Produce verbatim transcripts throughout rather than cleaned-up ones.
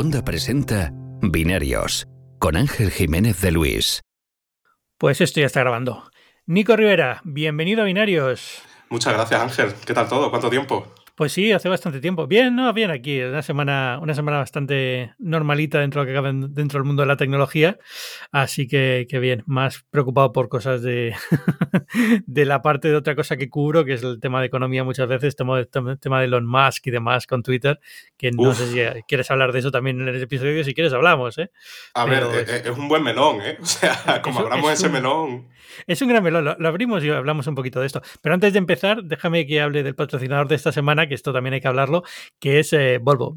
Onda presenta Binarios, con Ángel Jiménez de Luis. Pues esto ya está grabando. Nico Rivera, bienvenido a Binarios. Muchas gracias, Ángel. ¿Qué tal todo? ¿Cuánto tiempo? Pues sí, hace bastante tiempo. Bien, ¿no? Bien aquí. Una semana, una semana bastante normalita dentro de lo que cabe dentro del mundo de la tecnología. Así que, que bien, más preocupado por cosas de, de la parte de otra cosa que cubro, que es el tema de economía muchas veces, tema de, tema de Elon Musk y demás con Twitter, que no Uf. sé si quieres hablar de eso también en el episodio. Si quieres, hablamos, ¿eh? A Pero ver, es, es un buen melón, ¿eh? O sea, como hablamos es ese un, melón... Es un gran melón. Lo, lo abrimos y hablamos un poquito de esto. Pero antes de empezar, déjame que hable del patrocinador de esta semana, que esto también hay que hablarlo, que es eh, Volvo.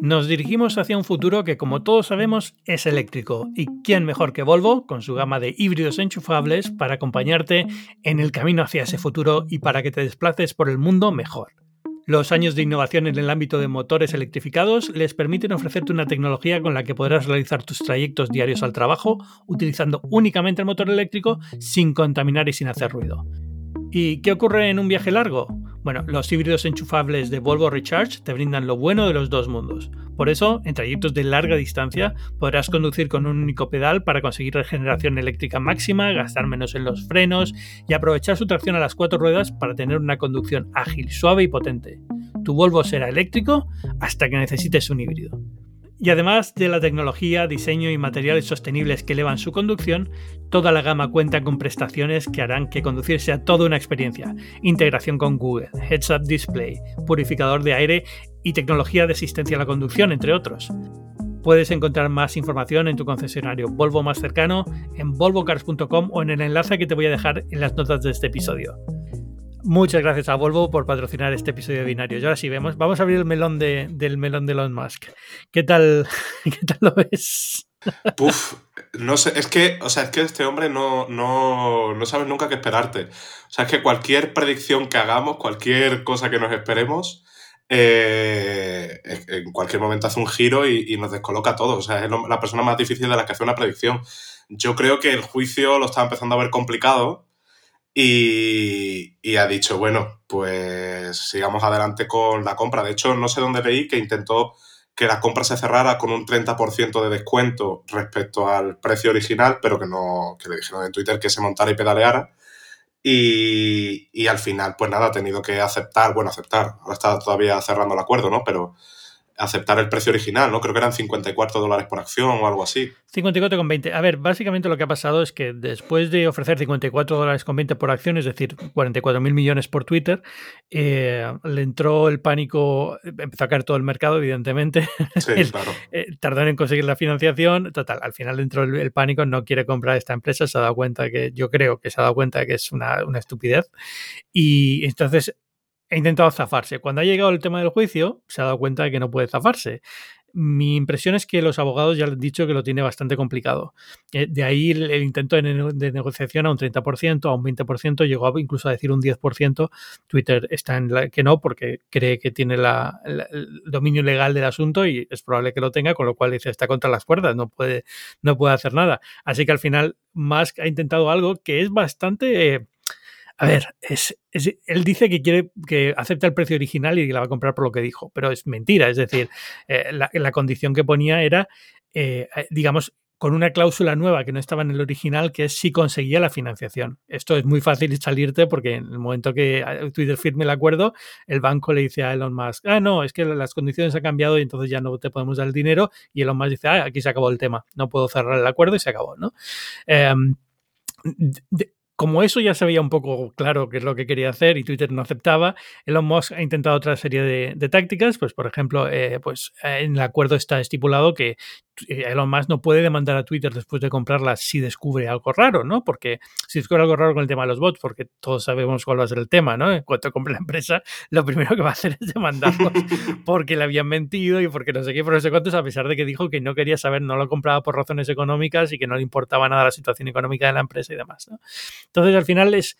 Nos dirigimos hacia un futuro que, como todos sabemos, es eléctrico. ¿Y quién mejor que Volvo, con su gama de híbridos enchufables, para acompañarte en el camino hacia ese futuro y para que te desplaces por el mundo mejor? Los años de innovación en el ámbito de motores electrificados les permiten ofrecerte una tecnología con la que podrás realizar tus trayectos diarios al trabajo utilizando únicamente el motor eléctrico sin contaminar y sin hacer ruido. ¿Y qué ocurre en un viaje largo? Bueno, los híbridos enchufables de Volvo Recharge te brindan lo bueno de los dos mundos. Por eso, en trayectos de larga distancia, podrás conducir con un único pedal para conseguir regeneración eléctrica máxima, gastar menos en los frenos y aprovechar su tracción a las cuatro ruedas para tener una conducción ágil, suave y potente. Tu Volvo será eléctrico hasta que necesites un híbrido. Y además de la tecnología, diseño y materiales sostenibles que elevan su conducción, toda la gama cuenta con prestaciones que harán que conducir sea toda una experiencia. Integración con Google, Heads Up Display, purificador de aire y tecnología de asistencia a la conducción, entre otros. Puedes encontrar más información en tu concesionario Volvo más cercano, en volvo cars punto com o en el enlace que te voy a dejar en las notas de este episodio. Muchas gracias a Volvo por patrocinar este episodio de Binarios. Y ahora sí, vemos, vamos a abrir el melón de, del melón de Elon Musk. ¿Qué tal, qué tal lo ves? Puf, no sé, es que, o sea, es que este hombre no, no, no sabes nunca qué esperarte. O sea, es que cualquier predicción que hagamos, cualquier cosa que nos esperemos, eh, en cualquier momento hace un giro y, y nos descoloca todo. O sea, es la persona más difícil de la que hace una predicción. Yo creo que el juicio lo está empezando a ver complicado. Y, y ha dicho, bueno, pues sigamos adelante con la compra. De hecho, no sé dónde leí que intentó que la compra se cerrara con un treinta por ciento de descuento respecto al precio original, pero que no, que le dijeron en Twitter que se montara y pedaleara. Y, y al final, pues nada, ha tenido que aceptar, bueno, aceptar, ahora está todavía cerrando el acuerdo, ¿no? Pero aceptar el precio original, ¿no? Creo que eran cincuenta y cuatro dólares por acción o algo así. cincuenta y cuatro con veinte. A ver, básicamente lo que ha pasado es que después de ofrecer cincuenta y cuatro dólares con veinte por acción, es decir, cuarenta y cuatro mil millones por Twitter, eh, le entró el pánico, empezó a caer todo el mercado, evidentemente. Sí, el, claro. Eh, tardaron en conseguir la financiación. Total, al final entró el, el pánico, no quiere comprar esta empresa, se ha dado cuenta que, yo creo que se ha dado cuenta que es una, una estupidez. Y entonces he intentado zafarse. Cuando ha llegado el tema del juicio, se ha dado cuenta de que no puede zafarse. Mi impresión es que los abogados ya han dicho que lo tiene bastante complicado. De ahí el intento de negociación a un treinta por ciento, a un veinte por ciento, llegó incluso a decir un diez por ciento. Twitter está en la que no, porque cree que tiene la, la, el dominio legal del asunto y es probable que lo tenga, con lo cual dice, está contra las cuerdas, no puede, no puede hacer nada. Así que al final Musk ha intentado algo que es bastante... Eh, A ver, es, es, él dice que quiere que acepta el precio original y que la va a comprar por lo que dijo, pero es mentira. Es decir, eh, la, la condición que ponía era, eh, digamos, con una cláusula nueva que no estaba en el original, que es si conseguía la financiación. Esto es muy fácil salirte porque en el momento que Twitter firme el acuerdo, el banco le dice a Elon Musk, ah, no, es que las condiciones han cambiado y entonces ya no te podemos dar el dinero. Y Elon Musk dice, ah, aquí se acabó el tema, no puedo cerrar el acuerdo y se acabó, ¿no? Eh, de, Como eso ya se veía un poco claro qué es lo que quería hacer y Twitter no aceptaba, Elon Musk ha intentado otra serie de, de tácticas. Pues, por ejemplo, eh, pues, en el acuerdo está estipulado que Elon Musk no puede demandar a Twitter después de comprarla si descubre algo raro, ¿no? Porque si descubre algo raro con el tema de los bots, porque todos sabemos cuál va a ser el tema, ¿no? En cuanto compre la empresa, lo primero que va a hacer es demandarlos porque le habían mentido y porque no sé qué, por no sé cuántos, a pesar de que dijo que no quería saber, no lo compraba por razones económicas y que no le importaba nada la situación económica de la empresa y demás, ¿no? Entonces, al final es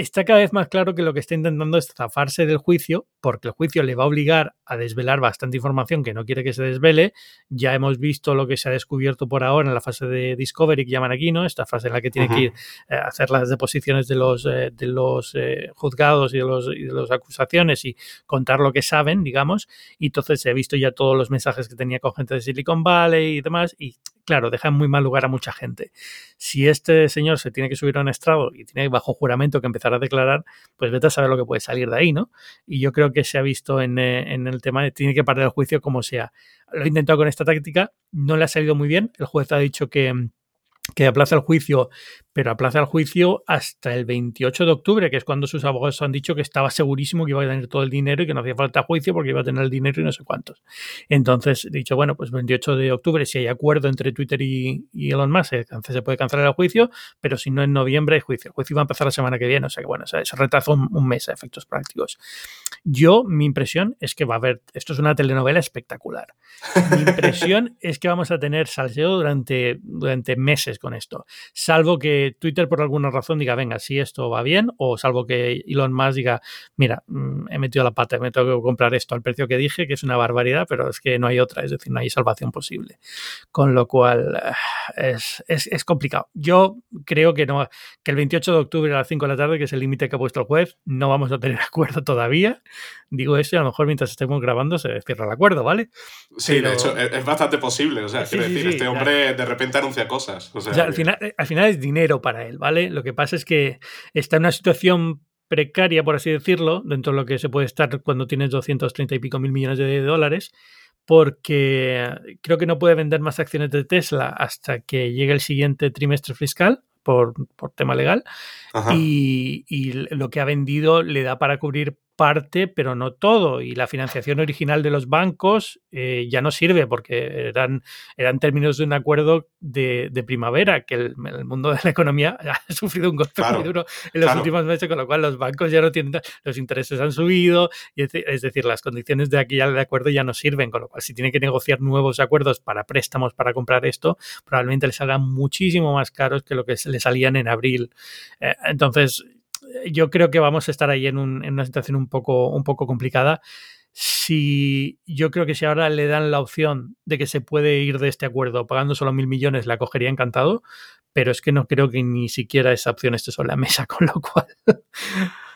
está cada vez más claro que lo que está intentando es zafarse del juicio, porque el juicio le va a obligar a desvelar bastante información que no quiere que se desvele. Ya hemos visto lo que se ha descubierto por ahora en la fase de Discovery, que llaman aquí, ¿no? Esta fase en la que tiene Ajá. que ir a eh, hacer las deposiciones de los, eh, de los eh, juzgados y de los, y de las acusaciones y contar lo que saben, digamos. Y entonces he visto ya todos los mensajes que tenía con gente de Silicon Valley y demás, y claro, deja en muy mal lugar a mucha gente. Si este señor se tiene que subir a un estrado y tiene bajo juramento que empezar a declarar, pues vete a saber lo que puede salir de ahí, ¿no? Y yo creo que se ha visto en, en el tema de tiene que parar el juicio como sea. Lo he intentado con esta táctica, no le ha salido muy bien. El juez ha dicho que, que aplaza el juicio, pero aplaza el juicio hasta el veintiocho de octubre, que es cuando sus abogados han dicho que estaba segurísimo que iba a tener todo el dinero y que no hacía falta juicio porque iba a tener el dinero y no sé cuántos. Entonces, he dicho, bueno, pues veintiocho de octubre, si hay acuerdo entre Twitter y, y Elon Musk, se puede cancelar el juicio, pero si no, en noviembre hay juicio. El juicio iba a empezar la semana que viene, o sea que bueno, o sea, se retrasó un, un mes a efectos prácticos. Yo, mi impresión es que va a haber, esto es una telenovela espectacular. Mi impresión es que vamos a tener salseo durante, durante meses con esto, salvo que Twitter por alguna razón diga, venga, si esto va bien, o salvo que Elon Musk diga, mira, he metido la pata, me tengo que comprar esto al precio que dije, que es una barbaridad, pero es que no hay otra, es decir, no hay salvación posible. Con lo cual es, es, es complicado. Yo creo que no, que el veintiocho de octubre a las cinco de la tarde, que es el límite que ha puesto el juez, no vamos a tener acuerdo todavía. Digo eso y a lo mejor mientras estemos grabando se cierra el acuerdo, ¿vale? Sí, pero de hecho es, es bastante posible, o sea, sí, quiero sí, decir, sí, este ya. hombre de repente anuncia cosas. O sea, o sea, que... al final, al final es dinero para él, ¿vale? Lo que pasa es que está en una situación precaria, por así decirlo, dentro de lo que se puede estar cuando tienes doscientos treinta y pico mil millones de dólares, porque creo que no puede vender más acciones de Tesla hasta que llegue el siguiente trimestre fiscal por, por tema legal, y, y lo que ha vendido le da para cubrir parte, pero no todo, y la financiación original de los bancos eh, ya no sirve porque eran, eran términos de un acuerdo de, de primavera, que el, el mundo de la economía ha sufrido un golpe claro, muy duro en los claro. últimos meses, con lo cual los bancos ya no tienen, los intereses han subido, y es, es decir, las condiciones de aquel acuerdo ya no sirven, con lo cual si tienen que negociar nuevos acuerdos para préstamos para comprar esto, probablemente les salgan muchísimo más caros que lo que les salían en abril. Eh, entonces, yo creo que vamos a estar ahí en, un, en una situación un poco, un poco complicada. Si yo creo que si ahora le dan la opción de que se puede ir de este acuerdo pagando solo mil millones, la cogería encantado, pero es que no creo que ni siquiera esa opción esté sobre la mesa, con lo cual...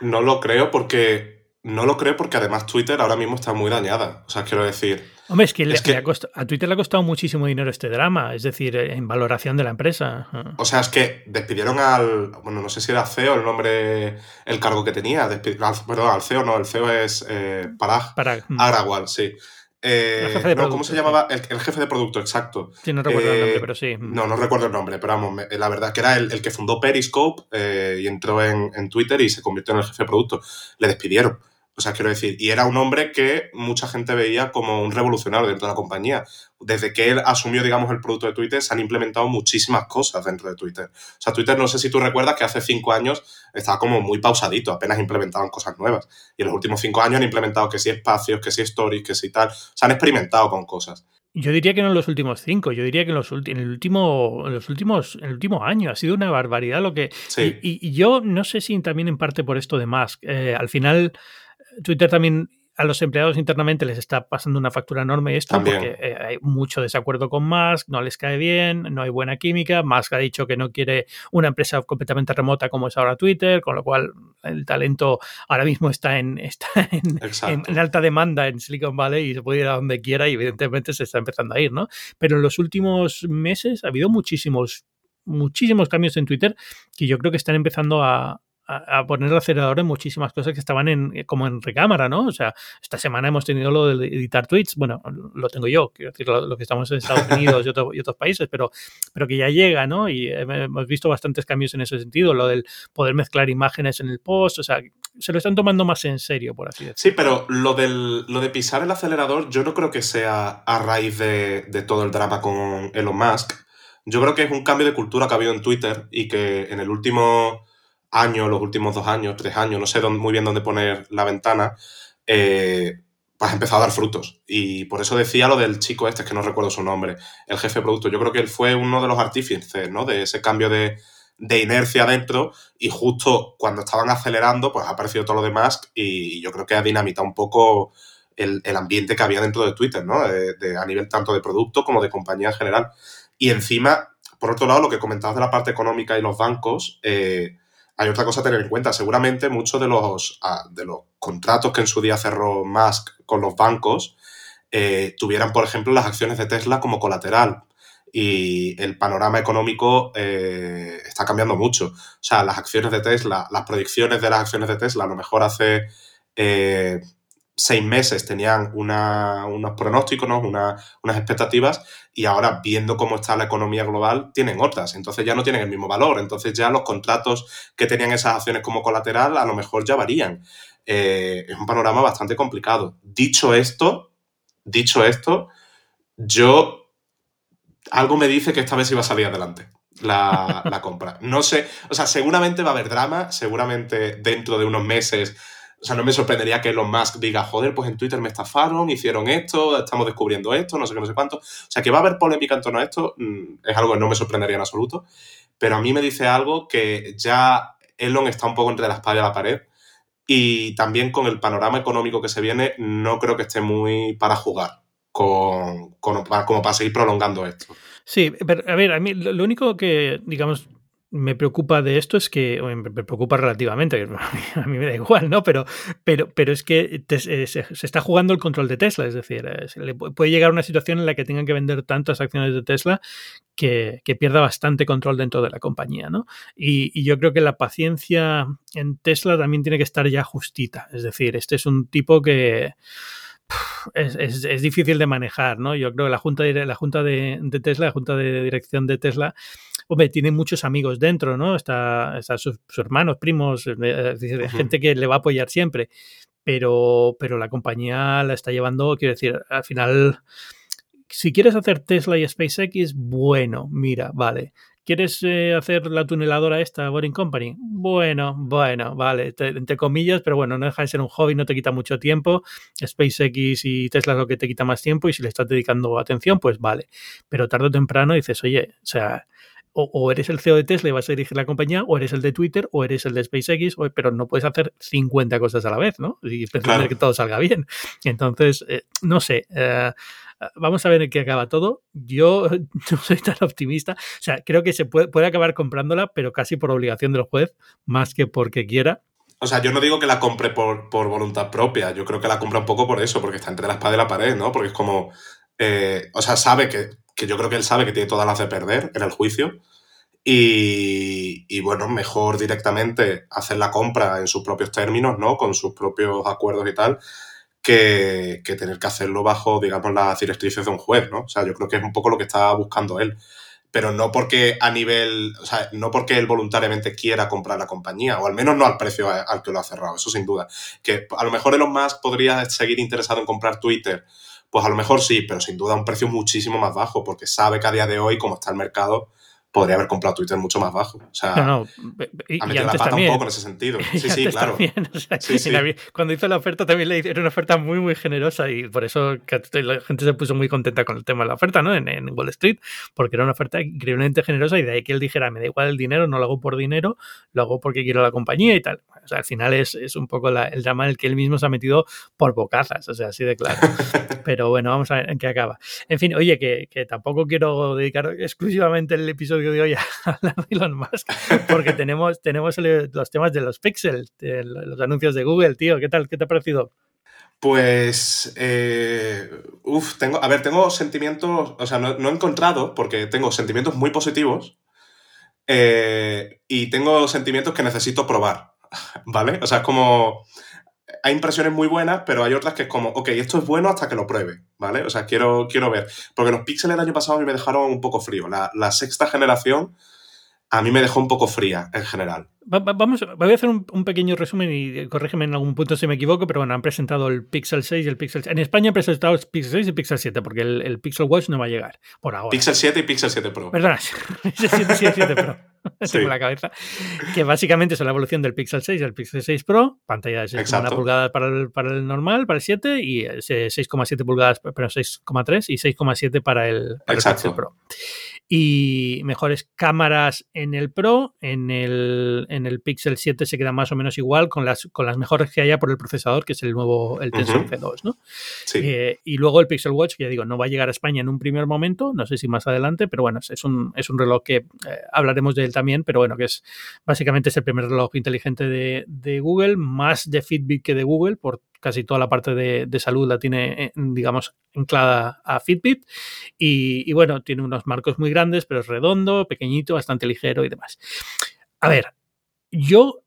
No lo creo porque, no lo creo porque además Twitter ahora mismo está muy dañada. O sea, quiero decir... Hombre, es que, es le, que... Le ha costado, a Twitter le ha costado muchísimo dinero este drama, es decir, en valoración de la empresa. O sea, es que despidieron al... Bueno, no sé si era C E O el nombre, el cargo que tenía. Despid, al, perdón, al C E O no, el C E O es eh, Parag, Parag. Agrawal, sí. Eh, jefe de no, producto, ¿Cómo se sí. llamaba? El, el jefe de producto, exacto. Sí, no recuerdo eh, el nombre, pero sí. No, no recuerdo el nombre, pero vamos, me, la verdad que era el, el que fundó Periscope eh, y entró en, en Twitter y se convirtió en el jefe de producto. Le despidieron. O sea, quiero decir, y era un hombre que mucha gente veía como un revolucionario dentro de la compañía. Desde que él asumió, digamos, el producto de Twitter, se han implementado muchísimas cosas dentro de Twitter. O sea, Twitter, no sé si tú recuerdas que hace cinco años estaba como muy pausadito, apenas implementaban cosas nuevas. Y en los últimos cinco años han implementado que sí espacios, que sí stories, que sí tal. Se han experimentado con cosas. Yo diría que no en los últimos cinco, yo diría que en, los ulti- en, el, último, en, los últimos, en el último año ha sido una barbaridad lo que... Sí. Y, y, y yo no sé si también en parte por esto de Musk. Eh, al final... Twitter también a los empleados internamente les está pasando una factura enorme esto también. Porque eh, hay mucho desacuerdo con Musk, no les cae bien, no hay buena química. Musk ha dicho que no quiere una empresa completamente remota como es ahora Twitter, con lo cual el talento ahora mismo está en, está en, en, en alta demanda en Silicon Valley y se puede ir a donde quiera y evidentemente se está empezando a ir, ¿no? Pero en los últimos meses ha habido muchísimos, muchísimos cambios en Twitter que yo creo que están empezando a a poner el acelerador en muchísimas cosas que estaban en como en recámara, ¿no? O sea, esta semana hemos tenido lo de editar tweets, bueno, lo tengo yo, quiero decir, lo, lo que estamos en Estados Unidos y, otro, y otros países, pero, pero que ya llega, ¿no? Y hemos visto bastantes cambios en ese sentido, lo del poder mezclar imágenes en el post, o sea, se lo están tomando más en serio, por así decirlo. Sí, pero lo, del, lo de pisar el acelerador yo no creo que sea a raíz de, de todo el drama con Elon Musk. Yo creo que es un cambio de cultura que ha habido en Twitter y que en el último... años, los últimos dos años, tres años, no sé dónde, muy bien dónde poner la ventana, eh, pues ha empezado a dar frutos. Y por eso decía lo del chico este, que no recuerdo su nombre, el jefe de producto. Yo creo que él fue uno de los artífices, ¿no? De ese cambio de de inercia dentro, y justo cuando estaban acelerando, pues ha aparecido todo lo de Musk, y yo creo que ha dinamitado un poco el, el ambiente que había dentro de Twitter, ¿no? De, de, a nivel tanto de producto como de compañía en general. Y encima, por otro lado, lo que comentabas de la parte económica y los bancos, eh, hay otra cosa a tener en cuenta. Seguramente muchos de los, de los contratos que en su día cerró Musk con los bancos eh, tuvieran, por ejemplo, las acciones de Tesla como colateral. Y el panorama económico eh, está cambiando mucho. O sea, las acciones de Tesla, las proyecciones de las acciones de Tesla, a lo mejor hace eh, seis meses tenían una, unos pronósticos, ¿no? una, unas expectativas, y ahora, viendo cómo está la economía global, tienen otras. Entonces ya no tienen el mismo valor. Entonces ya los contratos que tenían esas acciones como colateral a lo mejor ya varían. Eh, es un panorama bastante complicado. Dicho esto, dicho esto, yo... algo me dice que esta vez iba a salir adelante la, la compra. No sé, o sea, seguramente va a haber drama, seguramente dentro de unos meses, o sea, no me sorprendería que Elon Musk diga, joder, pues en Twitter me estafaron, hicieron esto, estamos descubriendo esto, no sé qué, no sé cuánto. O sea, que va a haber polémica en torno a esto, es algo que no me sorprendería en absoluto, pero a mí me dice algo que ya Elon está un poco entre la espada y la pared, y también con el panorama económico que se viene, no creo que esté muy para jugar. Con, con, para, como para seguir prolongando esto. Sí, pero a ver, a mí lo único que, digamos, me preocupa de esto es que, o me preocupa relativamente, a mí, a mí me da igual, ¿no? Pero, pero, pero es que te, se, se está jugando el control de Tesla, es decir, se le puede llegar una situación en la que tengan que vender tantas acciones de Tesla que, que pierda bastante control dentro de la compañía, ¿no? Y, y yo creo que la paciencia en Tesla también tiene que estar ya justita, es decir, este es un tipo que... Es, es, es difícil de manejar, ¿no? Yo creo que la junta, de, la junta de, de Tesla, la junta de dirección de Tesla, hombre, tiene muchos amigos dentro, ¿no? Está, está sus, sus hermanos, primos, eh, uh-huh. gente que le va a apoyar siempre, pero, pero la compañía la está llevando, quiero decir, al final, si quieres hacer Tesla y SpaceX, bueno, mira, vale. ¿Quieres eh, hacer la tuneladora esta, Boring Company? Bueno, bueno, vale, te, entre comillas, pero bueno, no deja de ser un hobby, no te quita mucho tiempo. SpaceX y Tesla es lo que te quita más tiempo, y si le estás dedicando atención, pues vale. Pero tarde o temprano dices, oye, o sea, o, o eres el C E O de Tesla y vas a dirigir la compañía, o eres el de Twitter, o eres el de SpaceX, o, pero no puedes hacer cincuenta cosas a la vez, ¿no? Y pretender claro. que todo salga bien. Entonces, eh, no sé... Eh, vamos a ver en qué acaba todo. Yo no soy tan optimista. O sea, creo que se puede, puede acabar comprándola, pero casi por obligación del juez, más que porque quiera. O sea, yo no digo que la compre por, por voluntad propia. Yo creo que la compra un poco por eso, porque está entre la espada y la pared, ¿no? Porque es como... Eh, o sea, sabe que, que... Yo creo que él sabe que tiene todas las de perder en el juicio. Y, y bueno, mejor directamente hacer la compra en sus propios términos, ¿no? Con sus propios acuerdos y tal... Que, que tener que hacerlo bajo, digamos, las directrices de un juez, ¿no? O sea, yo creo que es un poco lo que está buscando él. Pero no porque a nivel... O sea, no porque él voluntariamente quiera comprar la compañía, o al menos no al precio a, al que lo ha cerrado, eso sin duda. Que a lo mejor Elon Musk podría seguir interesado en comprar Twitter. Pues a lo mejor sí, pero sin duda a un precio muchísimo más bajo, porque sabe que a día de hoy, como está el mercado... podría haber comprado Twitter mucho más bajo. O sea, no, no. Y, ha metido la pata también. Un poco en ese sentido. Sí, sí, claro. O sea, sí, sí. La, cuando hizo la oferta también le era una oferta muy, muy generosa, y por eso la gente se puso muy contenta con el tema de la oferta, ¿no? En, en Wall Street, porque era una oferta increíblemente generosa, y de ahí que él dijera, me da igual el dinero, no lo hago por dinero, lo hago porque quiero la compañía y tal. O sea, al final es, es un poco la, el drama en el que él mismo se ha metido por bocazas, o sea, así de claro. Pero bueno, vamos a ver en qué acaba. En fin, oye, que, que tampoco quiero dedicar exclusivamente el episodio que digo ya a Elon Musk, porque tenemos, tenemos el, los temas de los Pixel, de los anuncios de Google, tío. ¿Qué tal? ¿Qué te ha parecido? Pues, eh, uff, tengo, a ver, tengo sentimientos, o sea, no, no he encontrado, porque tengo sentimientos muy positivos eh, y tengo sentimientos que necesito probar, ¿vale? O sea, es como, hay impresiones muy buenas, pero hay otras que es como, ok, esto es bueno hasta que lo pruebe, ¿vale? O sea, quiero, quiero ver. Porque los Pixel el año pasado a mí me dejaron un poco frío. La, la sexta generación a mí me dejó un poco fría en general. Va, va, vamos, voy a hacer un, un pequeño resumen y corrígeme en algún punto si me equivoco, pero bueno, han presentado el Pixel seis y el Pixel... En España han presentado el Pixel seis y el Pixel siete, porque el, el Pixel Watch no va a llegar por ahora. Pixel siete y Pixel siete Pro. Perdona, Pixel siete y siete Pro. Sí. Tengo la cabeza, que básicamente son la evolución del Pixel seis y el Pixel seis Pro, pantalla de seis coma uno pulgadas para el, para el normal, para el siete, y seis coma siete pulgadas, pero seis coma tres y seis coma siete para el, para el Pixel Pro. y mejores cámaras en el Pro, en el, en el Pixel siete se queda más o menos igual con las, con las mejores que haya por el procesador, que es el nuevo, el Tensor uh-huh. G dos, ¿no? Sí. Eh, y luego el Pixel Watch, que ya digo, no va a llegar a España en un primer momento, no sé si más adelante, pero bueno, es un, es un reloj que eh, hablaremos de él también, pero bueno, que es básicamente es el primer reloj inteligente de, de Google, más de Fitbit que de Google, por casi toda la parte de, de salud la tiene, digamos, anclada a Fitbit. Y, y bueno, tiene unos marcos muy grandes, pero es redondo, pequeñito, bastante ligero y demás. A ver, yo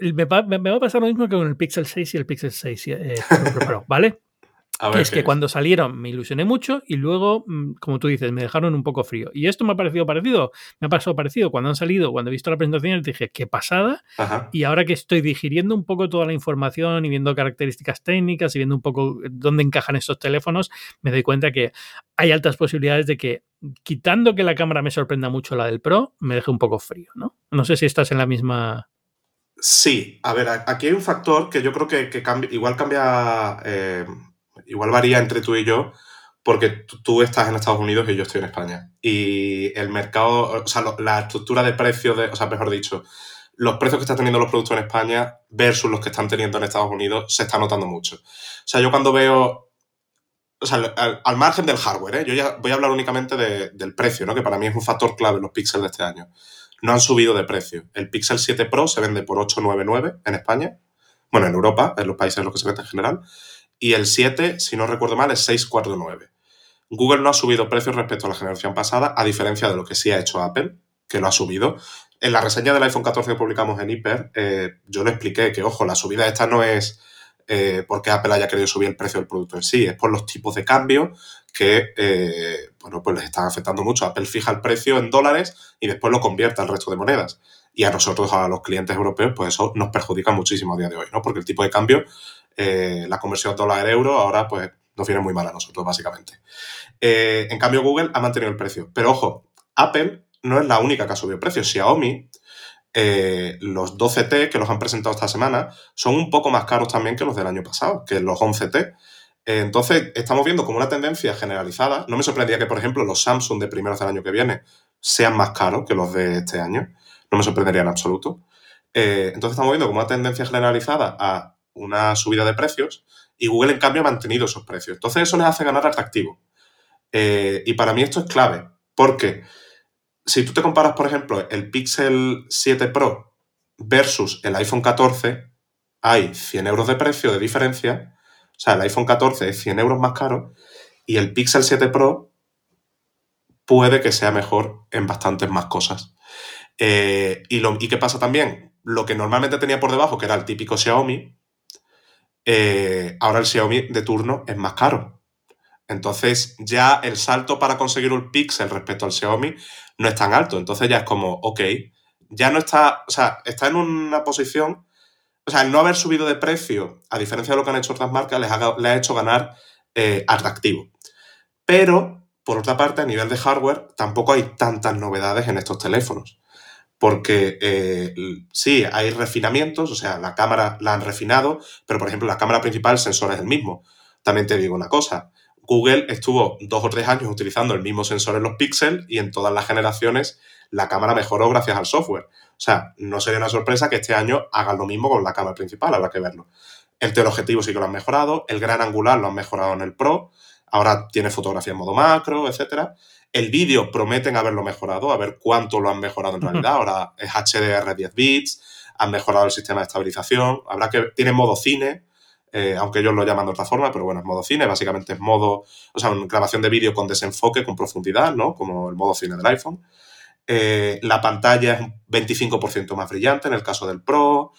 me va, me va a pasar lo mismo que con el Pixel seis y el Pixel seis eh, Pro, Pro, ¿vale? A ver, es que es. Cuando salieron me ilusioné mucho y luego, como tú dices, me dejaron un poco frío. Y esto me ha parecido parecido, me ha pasado parecido. Cuando han salido, cuando he visto la presentación, dije, qué pasada. Ajá. Y ahora que estoy digiriendo un poco toda la información y viendo características técnicas y viendo un poco dónde encajan estos teléfonos, me doy cuenta que hay altas posibilidades de que, quitando que la cámara me sorprenda mucho la del Pro, me deje un poco frío, ¿no? No sé si estás en la misma... Sí, a ver, aquí hay un factor que yo creo que, que cambia, igual cambia... Eh... Igual varía entre tú y yo, porque tú estás en Estados Unidos y yo estoy en España. Y el mercado, o sea, lo, la estructura de precios, de, o sea, mejor dicho, los precios que están teniendo los productos en España versus los que están teniendo en Estados Unidos se está notando mucho. O sea, yo cuando veo, o sea, al, al margen del hardware, ¿eh? Yo ya voy a hablar únicamente de, del precio, ¿no? Que para mí es un factor clave en los Pixel de este año. No han subido de precio. El Pixel siete Pro se vende por ocho noventa y nueve en España, bueno, en Europa, en los países en los que se vende en general. Y el siete, si no recuerdo mal, es seiscientos cuarenta y nueve. Google no ha subido precios respecto a la generación pasada, a diferencia de lo que sí ha hecho Apple, que lo ha subido. En la reseña del iPhone catorce que publicamos en Hyper, eh, yo le expliqué que, ojo, la subida esta no es eh, porque Apple haya querido subir el precio del producto en sí, es por los tipos de cambio que eh, bueno, pues les están afectando mucho. Apple fija el precio en dólares y después lo convierte al resto de monedas. Y a nosotros, a los clientes europeos, pues eso nos perjudica muchísimo a día de hoy, ¿no? Porque el tipo de cambio... Eh, la conversión dólar-euro ahora pues nos viene muy mal a nosotros, básicamente. Eh, en cambio, Google ha mantenido el precio. Pero, ojo, Apple no es la única que ha subido precios. Xiaomi, eh, los doce T que los han presentado esta semana, son un poco más caros también que los del año pasado, que los once T. Eh, entonces, estamos viendo como una tendencia generalizada. No me sorprendía que, por ejemplo, los Samsung de primeros del año que viene sean más caros que los de este año. No me sorprendería en absoluto. Eh, entonces, estamos viendo como una tendencia generalizada a una subida de precios, y Google, en cambio, ha mantenido esos precios. Entonces, eso les hace ganar atractivo. Eh, y para mí esto es clave, porque si tú te comparas, por ejemplo, el Pixel siete Pro versus el iPhone catorce, hay cien euros de precio de diferencia. O sea, el iPhone catorce es cien euros más caro y el Pixel siete Pro puede que sea mejor en bastantes más cosas. Eh, y, lo, ¿Y qué pasa también? Lo que normalmente tenía por debajo, que era el típico Xiaomi, Eh, ahora el Xiaomi de turno es más caro. Entonces ya el salto para conseguir un Pixel respecto al Xiaomi no es tan alto. Entonces ya es como, ok, ya no está, o sea, está en una posición, o sea, el no haber subido de precio, a diferencia de lo que han hecho otras marcas, les ha, les ha hecho ganar eh, atractivo. Pero, por otra parte, a nivel de hardware, tampoco hay tantas novedades en estos teléfonos. Porque eh, sí, hay refinamientos, o sea, la cámara la han refinado, pero, por ejemplo, la cámara principal, el sensor es el mismo. También te digo una cosa, Google estuvo dos o tres años utilizando el mismo sensor en los Pixel y en todas las generaciones la cámara mejoró gracias al software. O sea, no sería una sorpresa que este año hagan lo mismo con la cámara principal, habrá que verlo. El teleobjetivo sí que lo han mejorado, el gran angular lo han mejorado en el Pro, ahora tiene fotografía en modo macro, etcétera. El vídeo prometen haberlo mejorado, a ver cuánto lo han mejorado en realidad. Ahora es H D R diez bits, han mejorado el sistema de estabilización, habrá que tiene modo cine, eh, aunque ellos lo llaman de otra forma, pero bueno, es modo cine, básicamente es modo, o sea, una grabación de vídeo con desenfoque, con profundidad, ¿no? Como el modo cine del iPhone. Eh, la pantalla es un veinticinco por ciento más brillante en el caso del Pro.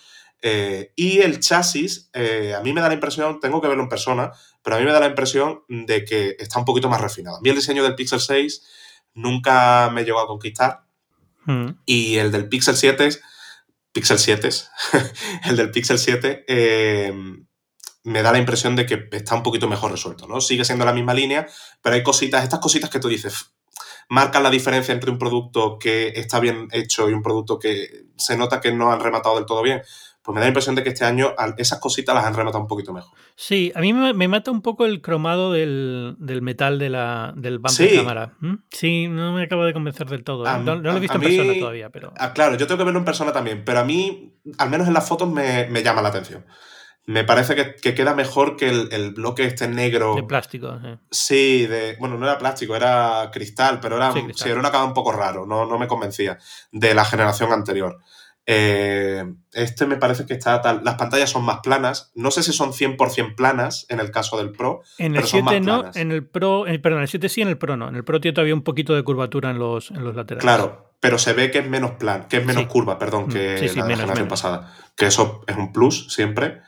Eh, y el chasis, eh, a mí me da la impresión, tengo que verlo en persona, pero a mí me da la impresión de que está un poquito más refinado. A mí el diseño del Pixel seis nunca me llegó a conquistar mm. y el del Pixel siete, Pixel siete, el del Pixel siete eh, me da la impresión de que está un poquito mejor resuelto, ¿no? Sigue siendo la misma línea, pero hay cositas, estas cositas que tú dices, marcan la diferencia entre un producto que está bien hecho y un producto que se nota que no han rematado del todo bien. pues me da la impresión de que este año esas cositas las han rematado un poquito mejor. Sí, a mí me, me mata un poco el cromado del, del metal de la, del bumper sí. de cámara. ¿Mm? Sí, no me acabo de convencer del todo. A, no, no lo he visto en mí, persona todavía. Pero... Ah, claro, yo tengo que verlo en persona también, pero a mí, al menos en las fotos, me, me llama la atención. Me parece que, que queda mejor que el, el bloque este negro... De plástico. Eh. Sí, de, bueno, no era plástico, era cristal, pero era, sí, cristal. Sí, era una cama un poco raro, no, no me convencía, de la generación anterior. Eh, este me parece que está tal... Las pantallas son más planas, no sé si son cien por ciento planas en el caso del Pro, en pero el siete son más no, planas. En el Pro, en, perdón, en el siete sí, en el Pro no. En el Pro tiene todavía un poquito de curvatura en los, en los laterales. Claro, pero se ve que es menos plan, que es menos sí. curva, perdón, que sí, sí, la menos, generación menos. pasada. Que eso es un plus siempre.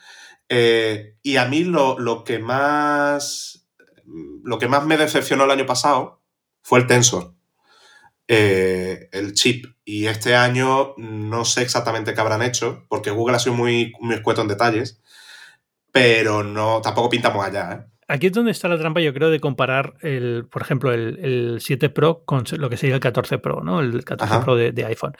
Eh, y a mí lo, lo que más lo que más me decepcionó el año pasado fue el Tensor, eh, el chip, y este año no sé exactamente qué habrán hecho porque Google ha sido muy, muy escueto en detalles, pero no tampoco pintamos allá, ¿eh? Aquí es donde está la trampa, yo creo, de comparar el, por ejemplo, el, el siete Pro con lo que sería el catorce Pro, ¿no? El catorce Ajá. Pro de, de iPhone,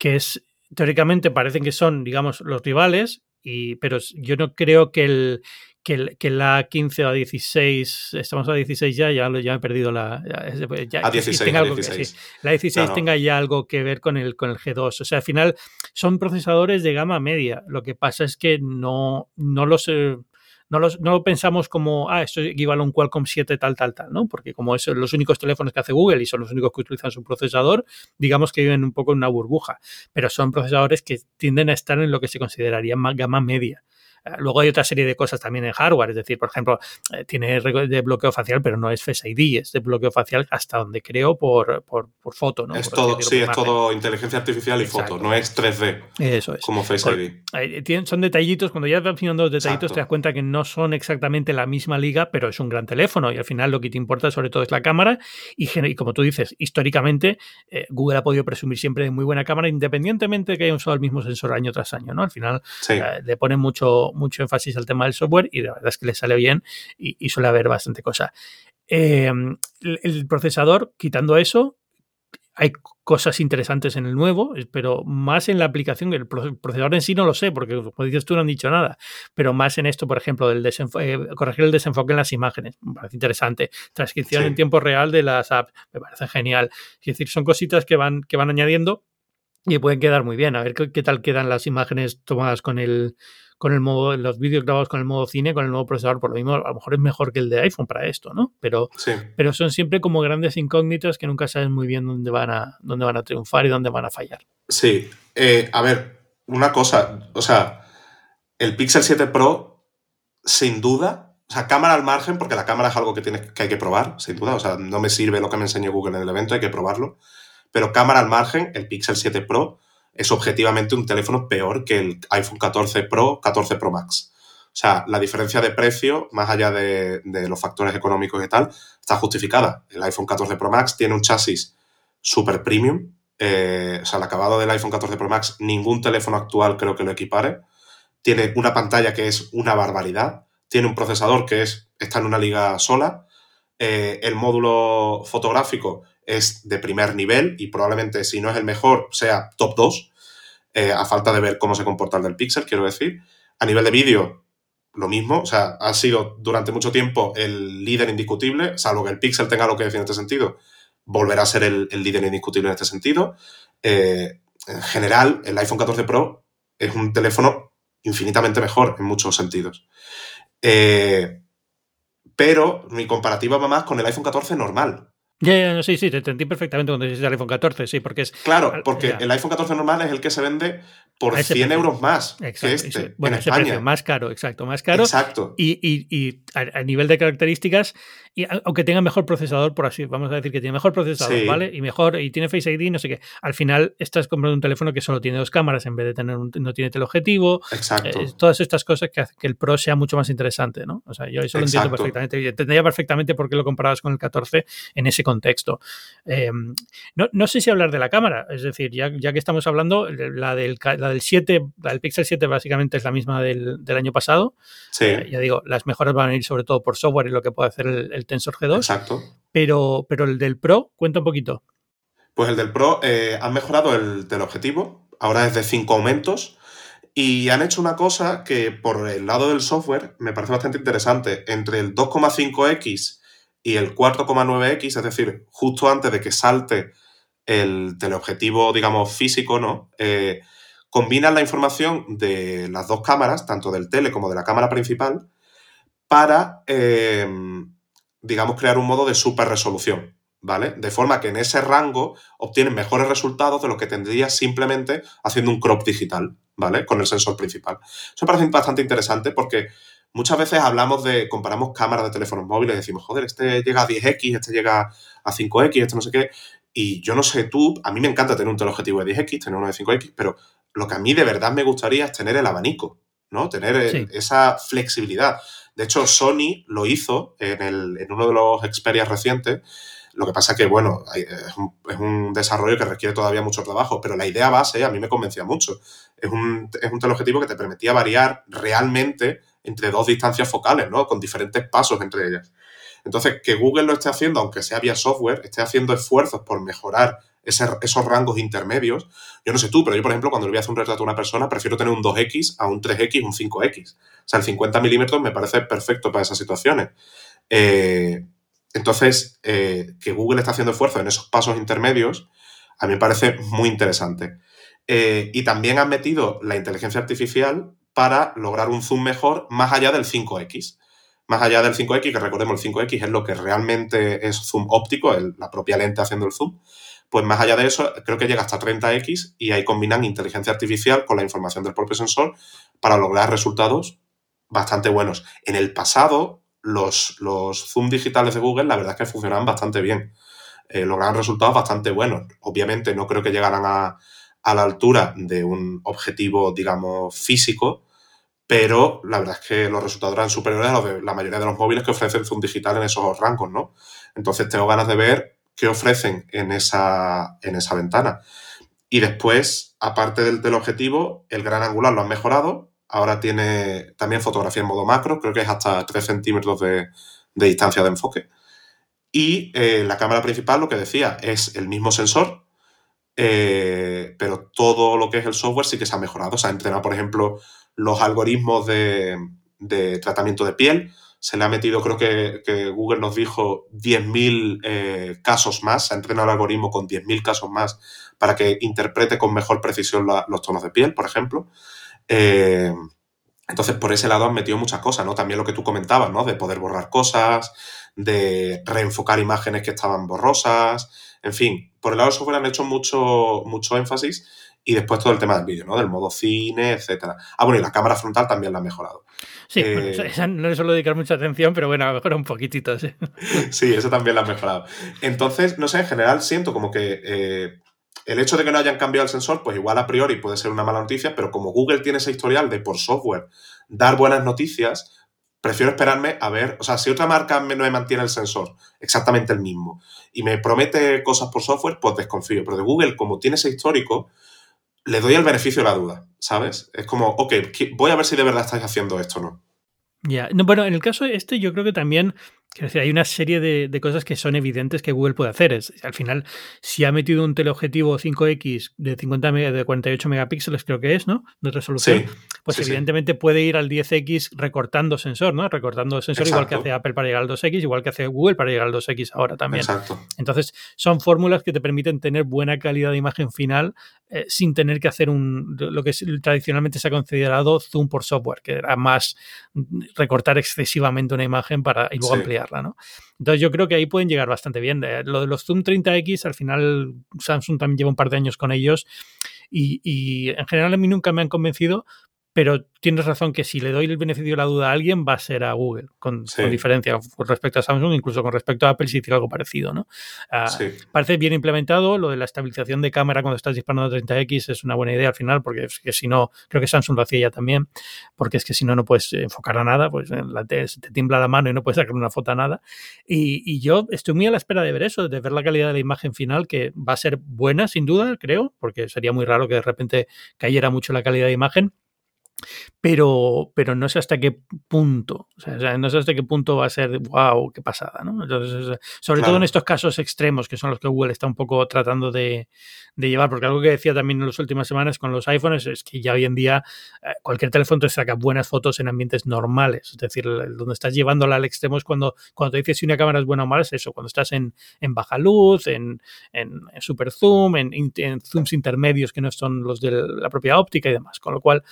que es teóricamente parecen que son, digamos, los rivales. Y, pero yo no creo que el que, el, que la A quince o A dieciséis, estamos a dieciséis ya, ya, ya he perdido la... Ya, ya, A dieciséis, tenga algo dieciséis. Que, sí, la A dieciséis no, no. tenga ya algo que ver con el, con el G dos. O sea, al final son procesadores de gama media. Lo que pasa es que no, no los... Eh, No, los, no lo pensamos como, ah, esto equivale a un Qualcomm siete tal, tal, tal, ¿no? Porque como es los únicos teléfonos que hace Google y son los únicos que utilizan su procesador, digamos que viven un poco en una burbuja. Pero son procesadores que tienden a estar en lo que se consideraría más gama media. Luego hay otra serie de cosas también en hardware, es decir, por ejemplo, tiene desbloqueo facial, pero no es Face I D, es desbloqueo facial hasta donde creo por, por, por foto, ¿no? Es por todo, sí, es todo inteligencia artificial y Exacto. foto, no es tres D. Eso es. Como Face I D. Tien, son detallitos, cuando ya vas afinando los detallitos Exacto. te das cuenta que no son exactamente la misma liga, pero es un gran teléfono y al final lo que te importa sobre todo es la cámara y, y como tú dices, históricamente eh, Google ha podido presumir siempre de muy buena cámara independientemente de que hayan usado el mismo sensor año tras año, ¿no? Al final sí. eh, le ponen mucho mucho énfasis al tema del software y la verdad es que le sale bien y, y suele haber bastante cosa. Eh, el, el procesador, quitando eso, hay cosas interesantes en el nuevo, pero más en la aplicación. El procesador en sí no lo sé, porque como dices tú no han dicho nada, pero más en esto, por ejemplo, del desenfoque, eh, corregir el desenfoque en las imágenes, me parece interesante. Transcripción sí. en tiempo real de las apps, me parece genial. Es decir, son cositas que van, que van añadiendo y pueden quedar muy bien. A ver qué, qué tal quedan las imágenes tomadas con el con el modo, los vídeos grabados con el modo cine, con el nuevo procesador, por lo mismo, a lo mejor es mejor que el de iPhone para esto, ¿no? Pero, sí. pero son siempre como grandes incógnitas que nunca sabes muy bien dónde van a, dónde van a triunfar y dónde van a fallar. Sí. Eh, a ver, una cosa, o sea, el Pixel siete Pro, sin duda, o sea, cámara al margen, porque la cámara es algo que, tienes, que hay que probar, sin duda, o sea, no me sirve lo que me enseñó Google en el evento, hay que probarlo, pero cámara al margen, el Pixel siete Pro es objetivamente un teléfono peor que el iPhone catorce Pro, catorce Pro Max. O sea, la diferencia de precio, más allá de, de los factores económicos y tal, está justificada. El iPhone catorce Pro Max tiene un chasis super premium. Eh, o sea, el acabado del iPhone catorce Pro Max, ningún teléfono actual creo que lo equipare. Tiene una pantalla que es una barbaridad. Tiene un procesador que es, está en una liga sola. Eh, el módulo fotográfico es de primer nivel y probablemente, si no es el mejor, sea top dos, eh, a falta de ver cómo se comporta el del Pixel, quiero decir. A nivel de vídeo, lo mismo. O sea, ha sido durante mucho tiempo el líder indiscutible, salvo que el Pixel tenga lo que decir en este sentido. Volverá a ser el, el líder indiscutible en este sentido. Eh, en general, el iPhone catorce Pro es un teléfono infinitamente mejor en muchos sentidos. Eh, pero mi comparativa va más con el iPhone catorce normal. Ya, yeah, yeah, sí, sí, te entendí perfectamente cuando dijiste el iPhone catorce, sí, porque es... Claro, porque yeah. el iPhone catorce normal es el que se vende por cien euros más exacto, que este ese, bueno, en ese España. Precio, más caro, exacto, más caro. Exacto. Y, y, y a, a nivel de características, y aunque tenga mejor procesador, por así, vamos a decir que tiene mejor procesador, sí. ¿vale? Y mejor, y tiene Face I D, no sé qué. Al final estás comprando un teléfono que solo tiene dos cámaras en vez de tener un, no tiene teleobjetivo. Exacto. Eh, todas estas cosas que hacen que el Pro sea mucho más interesante, ¿no? O sea, yo eso lo exacto. entiendo perfectamente. Entendía perfectamente por qué lo comparabas con el catorce en ese contexto. contexto. Eh, no, no sé si hablar de la cámara, es decir, ya, ya que estamos hablando, la del, la del siete, la del Pixel siete básicamente es la misma del, del año pasado. Sí. Eh, ya digo, las mejoras van a ir sobre todo por software y lo que puede hacer el, el Tensor G dos. Exacto. Pero, pero el del Pro, cuenta un poquito. Pues el del Pro eh, han mejorado el del objetivo, ahora es de cinco aumentos Y han hecho una cosa que por el lado del software me parece bastante interesante. Entre el dos coma cinco equis y el cuatro coma nueve equis, es decir, justo antes de que salte el teleobjetivo, digamos, físico, ¿no? Eh, combinan la información de las dos cámaras, tanto del tele como de la cámara principal, para, eh, digamos, crear un modo de super resolución, ¿vale? De forma que en ese rango obtienen mejores resultados de los que tendrías simplemente haciendo un crop digital, ¿vale? Con el sensor principal. Eso me parece bastante interesante porque muchas veces hablamos de, comparamos cámaras de teléfonos móviles y decimos, joder, este llega a diez equis, este llega a cinco equis, este no sé qué, y yo no sé tú, a mí me encanta tener un teleobjetivo de diez equis, tener uno de cinco equis, pero lo que a mí de verdad me gustaría es tener el abanico, ¿no? Tener sí. esa flexibilidad. De hecho, Sony lo hizo en, el, en uno de los Xperia recientes. Lo que pasa que, bueno, es un, es un desarrollo que requiere todavía mucho trabajo, pero la idea base a mí me convencía mucho. Es un, es un teleobjetivo que te permitía variar realmente entre dos distancias focales, ¿no? Con diferentes pasos entre ellas. Entonces, que Google lo esté haciendo, aunque sea vía software, esté haciendo esfuerzos por mejorar ese, esos rangos intermedios. Yo no sé tú, pero yo, por ejemplo, cuando le voy a hacer un retrato a una persona, prefiero tener un dos equis a un tres equis, un cinco equis. O sea, el cincuenta milímetros me parece perfecto para esas situaciones. Eh... Entonces, eh, que Google está haciendo esfuerzo en esos pasos intermedios, a mí me parece muy interesante. Eh, y también han metido la inteligencia artificial para lograr un zoom mejor más allá del cinco equis. Más allá del cinco equis, que recordemos, el cinco equis es lo que realmente es zoom óptico, el, la propia lente haciendo el zoom. Pues más allá de eso, creo que llega hasta treinta equis y ahí combinan inteligencia artificial con la información del propio sensor para lograr resultados bastante buenos. En el pasado, Los, los zoom digitales de Google, la verdad es que funcionaban bastante bien. Eh, lograban resultados bastante buenos. Obviamente no creo que llegaran a, a la altura de un objetivo, digamos, físico, pero la verdad es que los resultados eran superiores a los de la mayoría de los móviles que ofrecen zoom digital en esos rangos, ¿no? Entonces tengo ganas de ver qué ofrecen en esa, en esa ventana. Y después, aparte del teleobjetivo, el gran angular lo han mejorado. Ahora tiene también fotografía en modo macro, creo que es hasta tres centímetros de, de distancia de enfoque. Y eh, la cámara principal, lo que decía, es el mismo sensor, eh, pero todo lo que es el software sí que se ha mejorado. Se ha entrenado, por ejemplo, los algoritmos de, de tratamiento de piel. Se le ha metido, creo que, que Google nos dijo, diez mil eh, casos más. Se ha entrenado el algoritmo con diez mil casos más para que interprete con mejor precisión la, los tonos de piel, por ejemplo. Eh, entonces, por ese lado han metido muchas cosas, ¿no? También lo que tú comentabas, ¿no? De poder borrar cosas, de reenfocar imágenes que estaban borrosas, en fin. Por el lado del software han hecho mucho, mucho énfasis y después todo el tema del vídeo, ¿no? Del modo cine, etcétera. Ah, bueno, y la cámara frontal también la han mejorado. Sí, eh, bueno, esa no le suelo dedicar mucha atención, pero bueno, a lo mejor un poquitito, sí. Sí, eso también la han mejorado. Entonces, no sé, en general siento como que... Eh, El hecho de que no hayan cambiado el sensor, pues igual a priori puede ser una mala noticia, pero como Google tiene ese historial de por software dar buenas noticias, prefiero esperarme a ver, o sea, si otra marca no me mantiene el sensor exactamente el mismo y me promete cosas por software, pues desconfío. Pero de Google, como tiene ese histórico, le doy el beneficio de la duda, ¿sabes? Es como, ok, voy a ver si de verdad estáis haciendo esto o no. Ya, yeah. No, bueno, en el caso este yo creo que también, quiero decir, hay una serie de, de cosas que son evidentes que Google puede hacer. Es, al final, si ha metido un teleobjetivo cinco equis de cincuenta de cuarenta y ocho megapíxeles, creo que es, ¿no? De resolución, sí, pues sí, evidentemente sí. Puede ir al diez equis recortando sensor, ¿no? Recortando sensor. Exacto. Igual que hace Apple para llegar al dos equis, igual que hace Google para llegar al dos equis ahora también. Exacto. Entonces, son fórmulas que te permiten tener buena calidad de imagen final eh, sin tener que hacer un lo que tradicionalmente se ha considerado zoom por software, que era más recortar excesivamente una imagen para y luego sí. ampliarla, ¿no? Entonces yo creo que ahí pueden llegar bastante bien. Eh, lo de los zoom treinta equis, al final Samsung también lleva un par de años con ellos y, y en general a mí nunca me han convencido, pero tienes razón que si le doy el beneficio de la duda a alguien va a ser a Google, con, sí. con diferencia con respecto a Samsung, incluso con respecto a Apple si hiciera algo parecido, ¿no? Uh, sí. Parece bien implementado, lo de la estabilización de cámara cuando estás disparando a treinta equis es una buena idea al final, porque es que si no, creo que Samsung lo hacía ya también, porque es que si no no puedes enfocar a nada, pues la te, te tiembla la mano y no puedes sacar una foto a nada. Y, y yo estoy muy a la espera de ver eso, de ver la calidad de la imagen final, que va a ser buena sin duda, creo, porque sería muy raro que de repente cayera mucho la calidad de imagen. Pero, pero no sé hasta qué punto, o sea, no sé hasta qué punto va a ser, wow, qué pasada, ¿no? Entonces, sobre claro. todo en estos casos extremos, que son los que Google está un poco tratando de, de llevar, porque algo que decía también en las últimas semanas con los iPhones es que ya hoy en día cualquier teléfono te saca buenas fotos en ambientes normales, es decir, donde estás llevándola al extremo es cuando, cuando te dices si una cámara es buena o mala, es eso, cuando estás en, en baja luz, en, en, en super zoom, en, en zooms intermedios que no son los de la propia óptica y demás, con lo cual...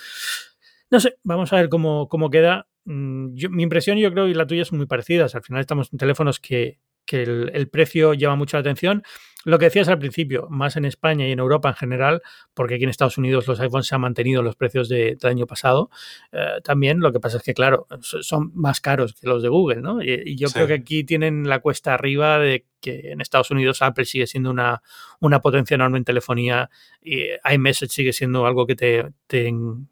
No sé, vamos a ver cómo, cómo queda. Yo, mi impresión, yo creo, y la tuya son muy parecidas. Al final estamos en teléfonos que, que el, el precio llama mucho la atención. Lo que decías al principio, más en España y en Europa en general, porque aquí en Estados Unidos los iPhones se han mantenido los precios de, del año pasado. Eh, también lo que pasa es que, claro, son más caros que los de Google, ¿no? Y, y yo sí. creo que aquí tienen la cuesta arriba de que en Estados Unidos Apple sigue siendo una, una potencia enorme en telefonía y iMessage sigue siendo algo que te, te,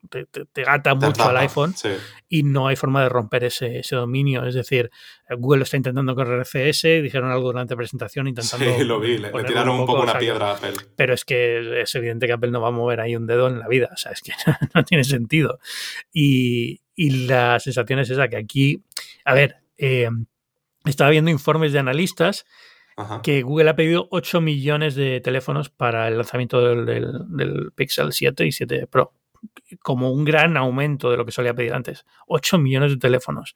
te, te, te gata mucho te al iPhone sí. y no hay forma de romper ese, ese dominio. Es decir, Google está intentando con R C S, dijeron algo durante la presentación intentando... Sí, lo vi, le, le tiraron un poco, un poco una o sea, piedra a Apple. Pero es que es evidente que Apple no va a mover ahí un dedo en la vida, o sea, es que no, no tiene sentido. Y, y la sensación es esa, que aquí... A ver, eh, estaba viendo informes de analistas que Google ha pedido ocho millones de teléfonos para el lanzamiento del, del, del Pixel siete y siete Pro, como un gran aumento de lo que solía pedir antes. ocho millones de teléfonos.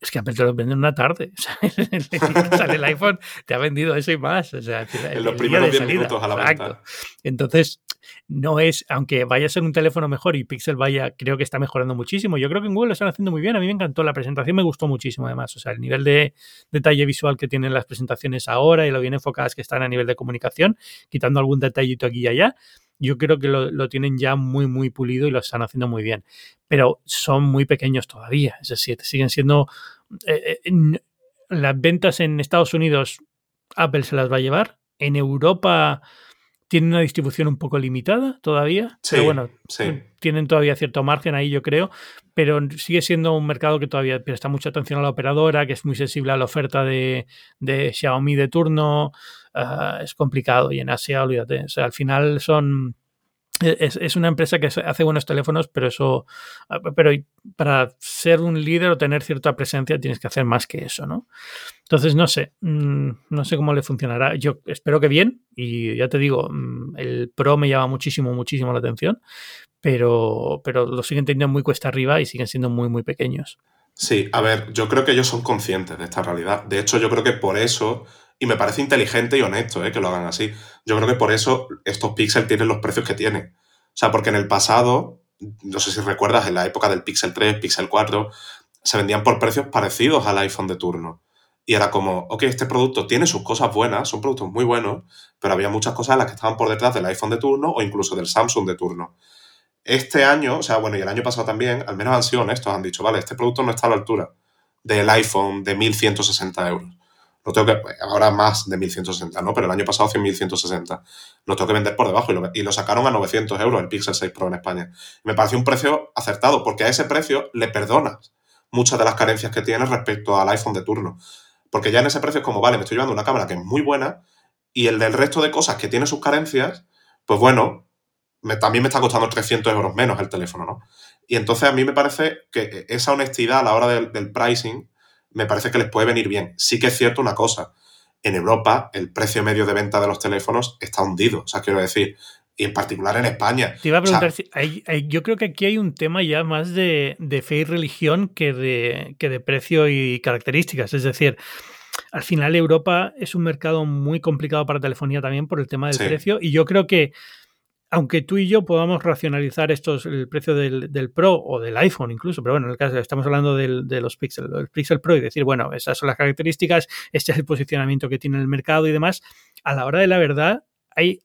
Es que Apple te lo vende en una tarde. Sale el iPhone, te ha vendido eso y más. O sea, en los primeros diez minutos a la venta. Entonces, no es, aunque vaya a ser un teléfono mejor y Pixel vaya, creo que está mejorando muchísimo. Yo creo que en Google lo están haciendo muy bien. A mí me encantó la presentación, me gustó muchísimo además. O sea, el nivel de detalle visual que tienen las presentaciones ahora y lo bien enfocadas que están a nivel de comunicación, quitando algún detallito aquí y allá. Yo creo que lo, lo tienen ya muy, muy pulido y lo están haciendo muy bien. Pero son muy pequeños todavía. Es decir, siguen siendo... Eh, eh, las ventas en Estados Unidos, Apple se las va a llevar. En Europa tienen una distribución un poco limitada todavía. Sí, pero bueno, sí. tienen todavía cierto margen ahí, yo creo. Pero sigue siendo un mercado que todavía presta mucha atención a la operadora, que es muy sensible a la oferta de, de Xiaomi de turno... Uh, es complicado y en Asia, olvídate, o sea, al final son es, es una empresa que hace buenos teléfonos, pero eso pero para ser un líder o tener cierta presencia tienes que hacer más que eso, ¿no? Entonces no sé, mmm, no sé cómo le funcionará. Yo espero que bien y ya te digo, el Pro me llama muchísimo, muchísimo la atención, pero, pero lo siguen teniendo muy cuesta arriba y siguen siendo muy, muy pequeños. Sí, a ver, yo creo que ellos son conscientes de esta realidad. De hecho, yo creo que por eso... Y me parece inteligente y honesto eh, que lo hagan así. Yo creo que por eso estos Pixel tienen los precios que tienen. O sea, porque en el pasado, no sé si recuerdas, en la época del Pixel tres, Pixel cuatro, se vendían por precios parecidos al iPhone de turno. Y era como, ok, este producto tiene sus cosas buenas, son productos muy buenos, pero había muchas cosas en las que estaban por detrás del iPhone de turno o incluso del Samsung de turno. Este año, o sea, bueno, y el año pasado también, al menos han sido honestos, han dicho, vale, este producto no está a la altura del iPhone de mil ciento sesenta euros. Lo tengo que, ahora más de mil ciento sesenta, ¿no? Pero el año pasado cien mil ciento sesenta. Lo tengo que vender por debajo y lo, y lo sacaron a novecientos euros el Pixel seis Pro en España. Me pareció un precio acertado porque a ese precio le perdonas muchas de las carencias que tienes respecto al iPhone de turno. Porque ya en ese precio es como, vale, me estoy llevando una cámara que es muy buena y el del resto de cosas que tiene sus carencias, pues bueno, me, también me está costando trescientos euros menos el teléfono, ¿no? Y entonces a mí me parece que esa honestidad a la hora del, del pricing me parece que les puede venir bien. Sí que es cierto una cosa, en Europa el precio medio de venta de los teléfonos está hundido, o sea, quiero decir, y en particular en España. Te iba a preguntar, o sea, si hay, hay, yo creo que aquí hay un tema ya más de, de fe y religión que de, que de precio y características, es decir... Al final Europa es un mercado muy complicado para telefonía también por el tema del sí. precio y yo creo que aunque tú y yo podamos racionalizar estos, el precio del, del Pro o del iPhone incluso, pero bueno, en el caso estamos hablando del, de los Pixel, del Pixel Pro y decir, bueno, esas son las características, este es el posicionamiento que tiene el mercado y demás, a la hora de la verdad hay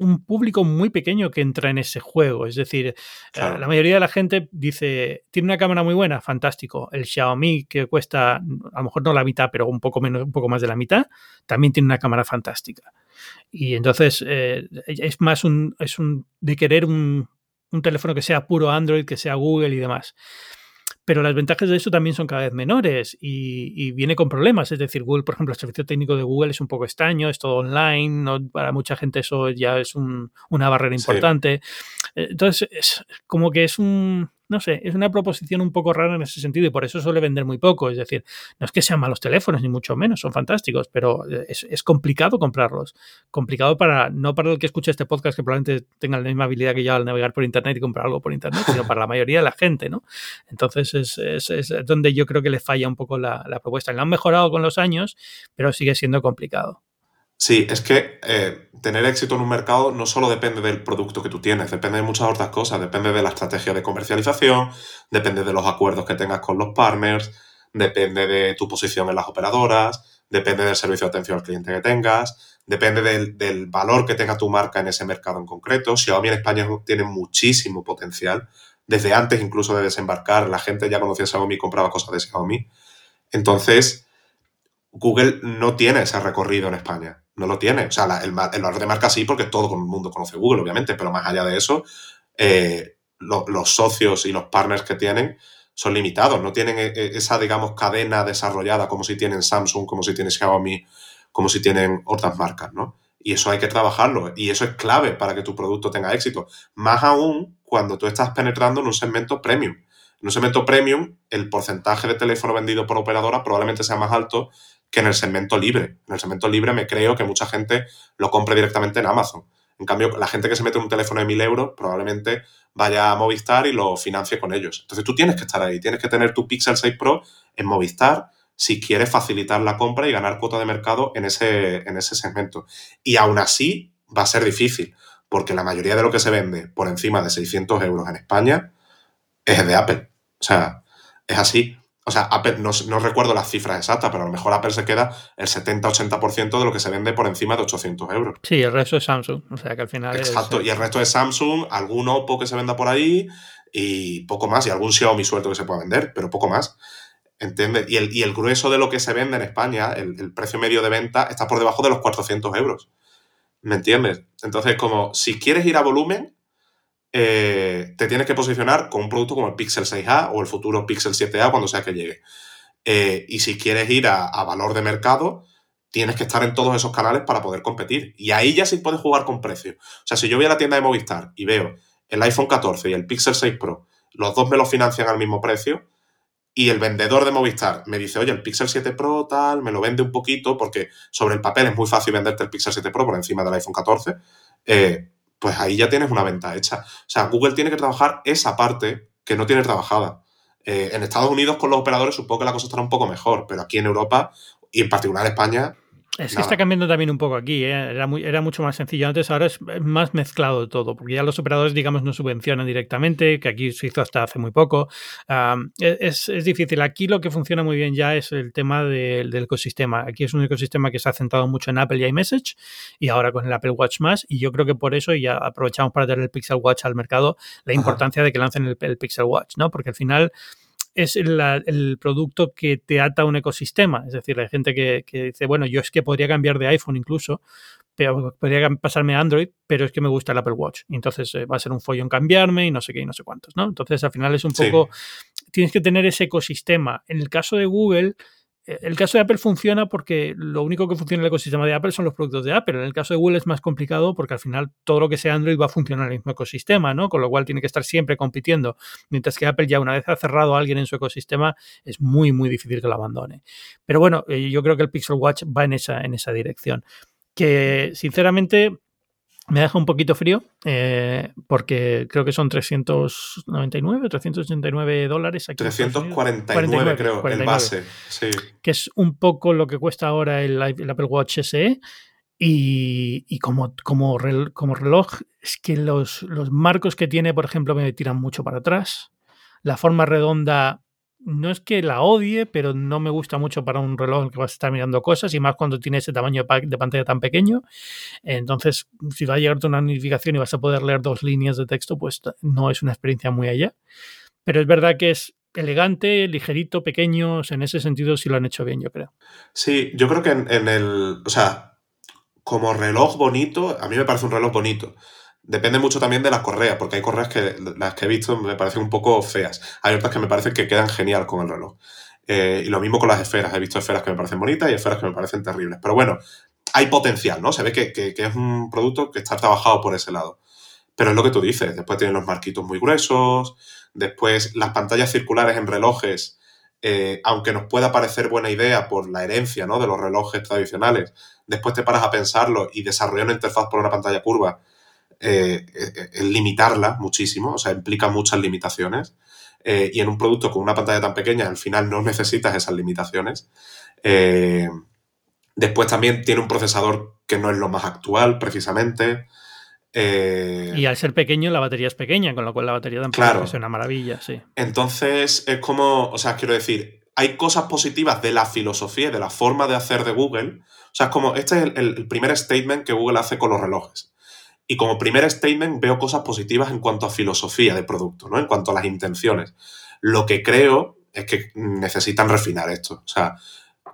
un público muy pequeño que entra en ese juego, es decir, claro. la mayoría de la gente dice, tiene una cámara muy buena, fantástico, el Xiaomi que cuesta a lo mejor no la mitad, pero un poco menos, un poco más de la mitad, también tiene una cámara fantástica. Y entonces eh, es más un es un de querer un, un teléfono que sea puro Android, que sea Google y demás. Pero las ventajas de eso también son cada vez menores y, y viene con problemas. Es decir, Google, por ejemplo, el servicio técnico de Google es un poco extraño, es todo online, no, para mucha gente eso ya es un, una barrera importante. Sí. Entonces, es como que es un... No sé, es una proposición un poco rara en ese sentido y por eso suele vender muy poco. Es decir, no es que sean malos teléfonos, ni mucho menos, son fantásticos, pero es, es complicado comprarlos. Complicado para, no para el que escuche este podcast, que probablemente tenga la misma habilidad que yo al navegar por internet y comprar algo por internet, sino para la mayoría de la gente, ¿no? Entonces es, es, es donde yo creo que le falla un poco la, la propuesta. La han mejorado con los años, pero sigue siendo complicado. Sí, es que eh, tener éxito en un mercado no solo depende del producto que tú tienes, depende de muchas otras cosas, depende de la estrategia de comercialización, depende de los acuerdos que tengas con los partners, depende de tu posición en las operadoras, depende del servicio de atención al cliente que tengas, depende del, del valor que tenga tu marca en ese mercado en concreto. Xiaomi en España tiene muchísimo potencial. Desde antes incluso de desembarcar, la gente ya conocía Xiaomi y compraba cosas de Xiaomi. Entonces, Google no tiene ese recorrido en España. No lo tiene. O sea, la, el, el valor de marca sí, porque todo el mundo conoce Google, obviamente, pero más allá de eso, eh, lo, los socios y los partners que tienen son limitados. No tienen esa, digamos, cadena desarrollada como si tienen Samsung, como si tienen Xiaomi, como si tienen otras marcas, ¿no? Y eso hay que trabajarlo. Y eso es clave para que tu producto tenga éxito. Más aún cuando tú estás penetrando en un segmento premium. En un segmento premium, el porcentaje de teléfono vendido por operadora probablemente sea más alto que en el segmento libre. En el segmento libre me creo que mucha gente lo compre directamente en Amazon. En cambio, la gente que se mete en un teléfono de mil euros probablemente vaya a Movistar y lo financie con ellos. Entonces tú tienes que estar ahí, tienes que tener tu Pixel seis Pro en Movistar si quieres facilitar la compra y ganar cuota de mercado en ese, en ese segmento. Y aún así va a ser difícil, porque la mayoría de lo que se vende por encima de seiscientos euros en España es de Apple. O sea, es así. O sea, Apple, no, no recuerdo las cifras exactas, pero a lo mejor Apple se queda el setenta a ochenta por ciento de lo que se vende por encima de ochocientos euros. Sí, el resto es Samsung. O sea, que al final exacto, es, y el resto es Samsung, algún Oppo que se venda por ahí y poco más, y algún Xiaomi suelto que se pueda vender, pero poco más. ¿Entiendes? Y el, y el grueso de lo que se vende en España, el, el precio medio de venta, está por debajo de los cuatrocientos euros. ¿Me entiendes? Entonces, como si quieres ir a volumen, Eh, te tienes que posicionar con un producto como el Pixel seis A o el futuro Pixel siete A cuando sea que llegue. Eh, y si quieres ir a, a valor de mercado, tienes que estar en todos esos canales para poder competir. Y ahí ya sí puedes jugar con precio. O sea, si yo voy a la tienda de Movistar y veo el iPhone catorce y el Pixel seis Pro, los dos me los financian al mismo precio, y el vendedor de Movistar me dice, oye, el Pixel siete Pro tal, me lo vende un poquito, porque sobre el papel es muy fácil venderte el Pixel siete Pro por encima del iPhone catorce, eh, pues ahí ya tienes una venta hecha. O sea, Google tiene que trabajar esa parte que no tiene trabajada. Eh, en Estados Unidos con los operadores supongo que la cosa estará un poco mejor, pero aquí en Europa y en particular en España... Es que nada. Está cambiando también un poco aquí, ¿eh? Era, muy, era mucho más sencillo antes, ahora es más mezclado todo, porque ya los operadores, digamos, no subvencionan directamente, que aquí se hizo hasta hace muy poco. Um, es, es difícil. Aquí lo que funciona muy bien ya es el tema de, del ecosistema. Aquí es un ecosistema que se ha centrado mucho en Apple y iMessage, y ahora con el Apple Watch más, y yo creo que por eso, y ya aprovechamos para traer el Pixel Watch al mercado, la importancia Ajá. de que lancen el, el Pixel Watch, ¿no? Porque al final... es la, el producto que te ata a un ecosistema. Es decir, hay gente que, que dice, bueno, yo es que podría cambiar de iPhone incluso, pero podría pasarme a Android, pero es que me gusta el Apple Watch. Entonces eh, va a ser un follón cambiarme y no sé qué y no sé cuántos, ¿no? Entonces, al final es un sí. poco... Tienes que tener ese ecosistema. En el caso de Google... El caso de Apple funciona porque lo único que funciona en el ecosistema de Apple son los productos de Apple. En el caso de Google es más complicado porque al final todo lo que sea Android va a funcionar en el mismo ecosistema, ¿no? Con lo cual tiene que estar siempre compitiendo. Mientras que Apple ya una vez ha cerrado a alguien en su ecosistema es muy, muy difícil que lo abandone. Pero bueno, yo creo que el Pixel Watch va en esa, en esa dirección. Que sinceramente... Me deja un poquito frío eh, porque creo que son trescientos noventa y nueve, trescientos ochenta y nueve dólares. Aquí trescientos cuarenta y nueve creo, cuarenta y nueve, el base. Sí. Que es un poco lo que cuesta ahora el, el Apple Watch S E. Y, y como, como, reloj, como reloj, es que los, los marcos que tiene, por ejemplo, me tiran mucho para atrás. La forma redonda... No es que la odie, pero no me gusta mucho para un reloj en el que vas a estar mirando cosas y más cuando tiene ese tamaño de pantalla tan pequeño. Entonces, si va a llegarte una notificación y vas a poder leer dos líneas de texto, pues no es una experiencia muy allá. Pero es verdad que es elegante, ligerito, pequeño. En ese sentido sí lo han hecho bien, yo creo. Sí, yo creo que en, en el... O sea, como reloj bonito, a mí me parece un reloj bonito. Depende mucho también de las correas, porque hay correas que las que he visto me parecen un poco feas. Hay otras que me parecen que quedan genial con el reloj. Eh, y lo mismo con las esferas. He visto esferas que me parecen bonitas y esferas que me parecen terribles. Pero bueno, hay potencial, ¿no? Se ve que, que, que es un producto que está trabajado por ese lado. Pero es lo que tú dices, después tienen los marquitos muy gruesos, después las pantallas circulares en relojes, eh, aunque nos pueda parecer buena idea por la herencia, ¿no?, de los relojes tradicionales, después te paras a pensarlo y desarrollar una interfaz por una pantalla curva, eh, eh, eh, limitarla muchísimo, o sea, implica muchas limitaciones. Eh, y en un producto con una pantalla tan pequeña, al final no necesitas esas limitaciones. Eh, después también tiene un procesador que no es lo más actual, precisamente. Eh, y al ser pequeño, la batería es pequeña, con lo cual la batería tampoco claro. es una maravilla, sí. Entonces, es como, o sea, quiero decir, hay cosas positivas de la filosofía y de la forma de hacer de Google. O sea, es como, este es el, el primer statement que Google hace con los relojes. Y como primer statement veo cosas positivas en cuanto a filosofía de producto, ¿no? En cuanto a las intenciones. Lo que creo es que necesitan refinar esto. O sea,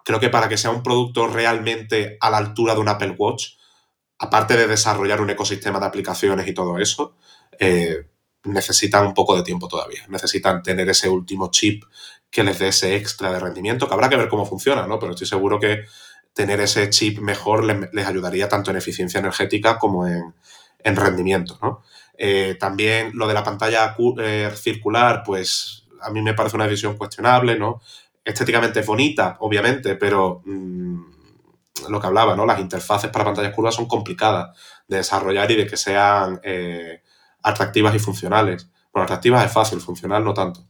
creo que para que sea un producto realmente a la altura de un Apple Watch, aparte de desarrollar un ecosistema de aplicaciones y todo eso, eh, necesitan un poco de tiempo todavía. Necesitan tener ese último chip que les dé ese extra de rendimiento, que habrá que ver cómo funciona, ¿no? Pero estoy seguro que tener ese chip mejor les, les ayudaría tanto en eficiencia energética como en... en rendimiento, ¿no? Eh, también lo de la pantalla eh, circular, pues a mí me parece una decisión cuestionable, ¿no? Estéticamente es bonita, obviamente, pero mmm, lo que hablaba, ¿no? Las interfaces para pantallas curvas son complicadas de desarrollar y de que sean eh, atractivas y funcionales. Bueno, atractivas es fácil, funcional no tanto.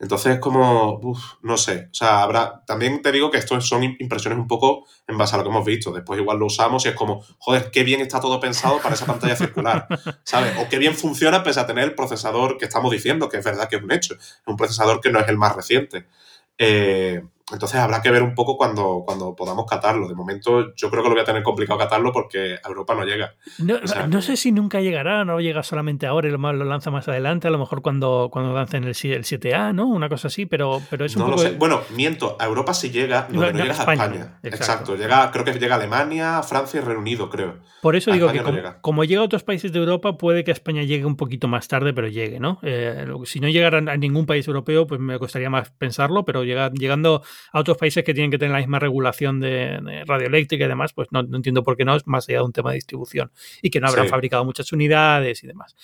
Entonces es como, uff, no sé. O sea, habrá. También te digo que esto son impresiones un poco en base a lo que hemos visto. Después igual lo usamos y es como, joder, qué bien está todo pensado para esa pantalla circular, ¿sabes? O qué bien funciona pese a tener el procesador que estamos diciendo, que es verdad que es un hecho. Es un procesador que no es el más reciente. Eh, entonces habrá que ver un poco cuando, cuando podamos catarlo. De momento yo creo que lo voy a tener complicado catarlo porque a Europa no llega. No, o sea, no sé si nunca llegará, no llega solamente ahora y lo, lo lanza más adelante, a lo mejor cuando, cuando lancen el, el siete A, ¿no? Una cosa así, pero, pero es un no poco... Lo sé. Bueno, miento, a Europa sí llega, no, no, no llega a España. España. Exacto. Exacto. Llega, creo que llega a Alemania, Francia y Reino Unido, creo. Por eso a digo España que no como, llega. Como llega a otros países de Europa, puede que a España llegue un poquito más tarde, pero llegue, ¿no? Eh, si no llegara a ningún país europeo, pues me costaría más pensarlo, pero llega, llegando a otros países que tienen que tener la misma regulación de, de radioeléctrica y demás, pues no, no entiendo por qué no, es más allá de un tema de distribución y que no habrán sí. fabricado muchas unidades y demás.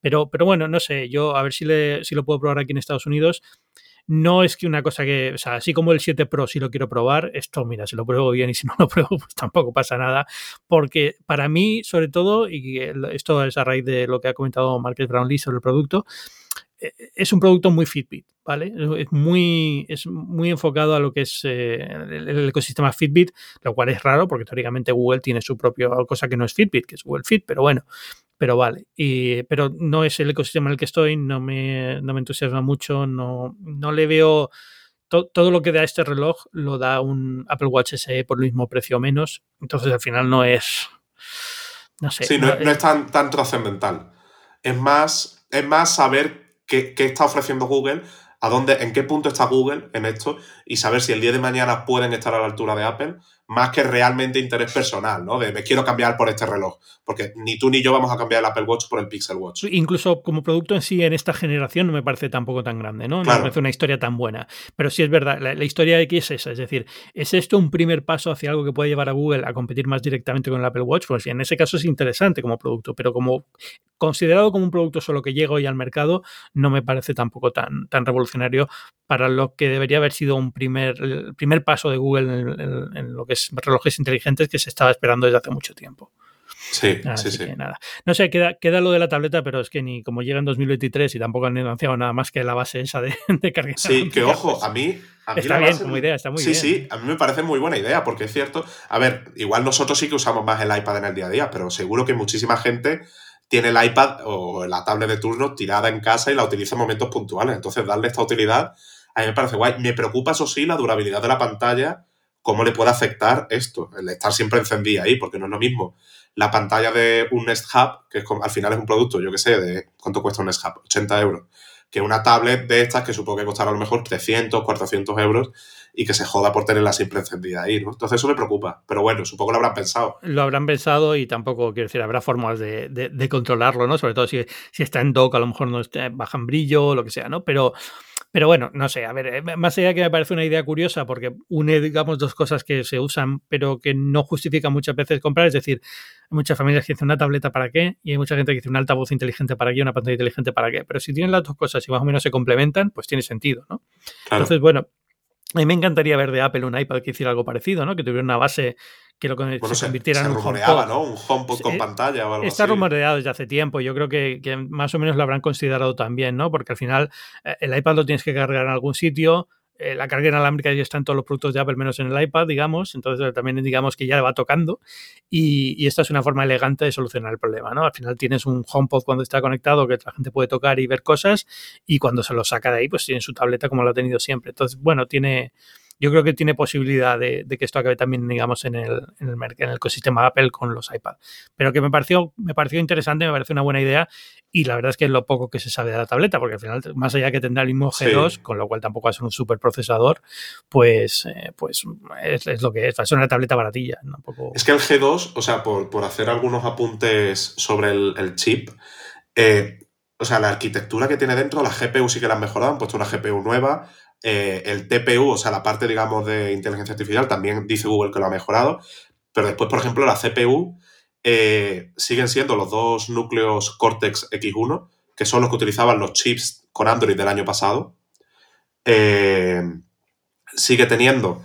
Pero, pero bueno, no sé, yo a ver si, le, si lo puedo probar aquí en Estados Unidos. No es que una cosa que, o sea, así como el siete Pro si lo quiero probar, esto, mira, si lo pruebo bien y si no lo pruebo, pues tampoco pasa nada, porque para mí, sobre todo, y esto es a raíz de lo que ha comentado Marques Brownlee sobre el producto, es un producto muy Fitbit, ¿vale? Es muy, es muy enfocado a lo que es eh, el, el ecosistema Fitbit, lo cual es raro porque teóricamente Google tiene su propia cosa que no es Fitbit, que es Google Fit, pero bueno, pero vale. Y, pero no es el ecosistema en el que estoy, no me, no me entusiasma mucho, no, no le veo... To, todo lo que da este reloj lo da un Apple Watch S E por el mismo precio o menos, entonces al final no es... No sé. Sí, no, no, es, no es tan, tan trascendental. Es más, es más saber... ¿Qué, ¿Qué está ofreciendo Google? ¿A dónde, en qué punto está Google en esto? Y saber si el día de mañana pueden estar a la altura de Apple, más que realmente interés personal, ¿no? De me quiero cambiar por este reloj. Porque ni tú ni yo vamos a cambiar el Apple Watch por el Pixel Watch. Incluso como producto en sí, en esta generación, no me parece tampoco tan grande, ¿no? No claro. me parece una historia tan buena. Pero sí es verdad, la, la historia de aquí es esa. Es decir, ¿es esto un primer paso hacia algo que puede llevar a Google a competir más directamente con el Apple Watch? Pues en ese caso es interesante como producto, pero como... considerado como un producto solo que llega hoy al mercado, no me parece tampoco tan, tan revolucionario para lo que debería haber sido un primer, el primer paso de Google en, en, en lo que es relojes inteligentes que se estaba esperando desde hace mucho tiempo. Sí, Así sí, que sí. Nada. No sé, queda, queda lo de la tableta, pero es que ni como llega en dos mil veintitrés y tampoco han anunciado nada más que la base esa de, de carga. Sí, que ojo, a mí... A mí está bien, base, como idea, está muy sí, bien. Sí, sí, a mí me parece muy buena idea, porque es cierto... A ver, igual nosotros sí que usamos más el iPad en el día a día, pero seguro que muchísima gente... tiene el iPad o la tablet de turno tirada en casa y la utiliza en momentos puntuales. Entonces, darle esta utilidad a mí me parece guay. Me preocupa, eso sí, la durabilidad de la pantalla, cómo le puede afectar esto, el estar siempre encendida ahí, porque no es lo mismo. La pantalla de un Nest Hub, que es, al final es un producto, yo qué sé, de ¿cuánto cuesta un Nest Hub? ochenta euros. Que una tablet de estas que supongo que costará a lo mejor trescientos, cuatrocientos euros y que se joda por tenerla siempre encendida ahí, ¿no? Entonces eso me preocupa, pero bueno, supongo lo habrán pensado. Lo habrán pensado y tampoco, quiero decir, habrá formas de, de, de controlarlo, ¿no? Sobre todo si, si está en dock, a lo mejor no está, bajan brillo o lo que sea, ¿no? Pero... Pero bueno, no sé, a ver, más allá de que me parece una idea curiosa porque une, digamos, dos cosas que se usan pero que no justifican muchas veces comprar, es decir, hay muchas familias que dicen una tableta para qué y hay mucha gente que dice un altavoz inteligente para qué, una pantalla inteligente para qué, pero si tienen las dos cosas y más o menos se complementan, pues tiene sentido, ¿no? Claro. Entonces, bueno, a mí me encantaría ver de Apple un iPad que hiciera algo parecido, ¿no? Que tuviera una base que lo bueno, se convirtiera se en un HomePod. ¿No? Un HomePod con eh, pantalla o algo está así. Está rumoreado desde hace tiempo. Yo creo que, que más o menos lo habrán considerado también, ¿no? Porque al final eh, el iPad lo tienes que cargar en algún sitio. Eh, la carga inalámbrica ya está en todos los productos de Apple, menos en el iPad, digamos. Entonces también digamos que ya le va tocando. Y, y esta es una forma elegante de solucionar el problema, ¿no? Al final tienes un HomePod cuando está conectado que la gente puede tocar y ver cosas. Y cuando se lo saca de ahí, pues tiene su tableta como lo ha tenido siempre. Entonces, bueno, tiene... Yo creo que tiene posibilidad de, de que esto acabe también, digamos, en el, en el en el ecosistema Apple con los iPad. Pero que me pareció, me pareció interesante, me pareció una buena idea y la verdad es que es lo poco que se sabe de la tableta, porque al final, más allá que tendrá el mismo G dos, sí, con lo cual tampoco va a ser un superprocesador, pues, eh, pues es, es lo que es, va a ser una tableta baratilla. ¿No? Un poco... Es que el G dos, o sea, por, por hacer algunos apuntes sobre el, el chip, eh, o sea, la arquitectura que tiene dentro, la G P U sí que la han mejorado, han puesto una G P U nueva. Eh, el T P U, o sea, la parte, digamos, de inteligencia artificial, también dice Google que lo ha mejorado, pero después, por ejemplo, la C P U eh, siguen siendo los dos núcleos Cortex equis uno, que son los que utilizaban los chips con Android del año pasado. Eh, sigue teniendo,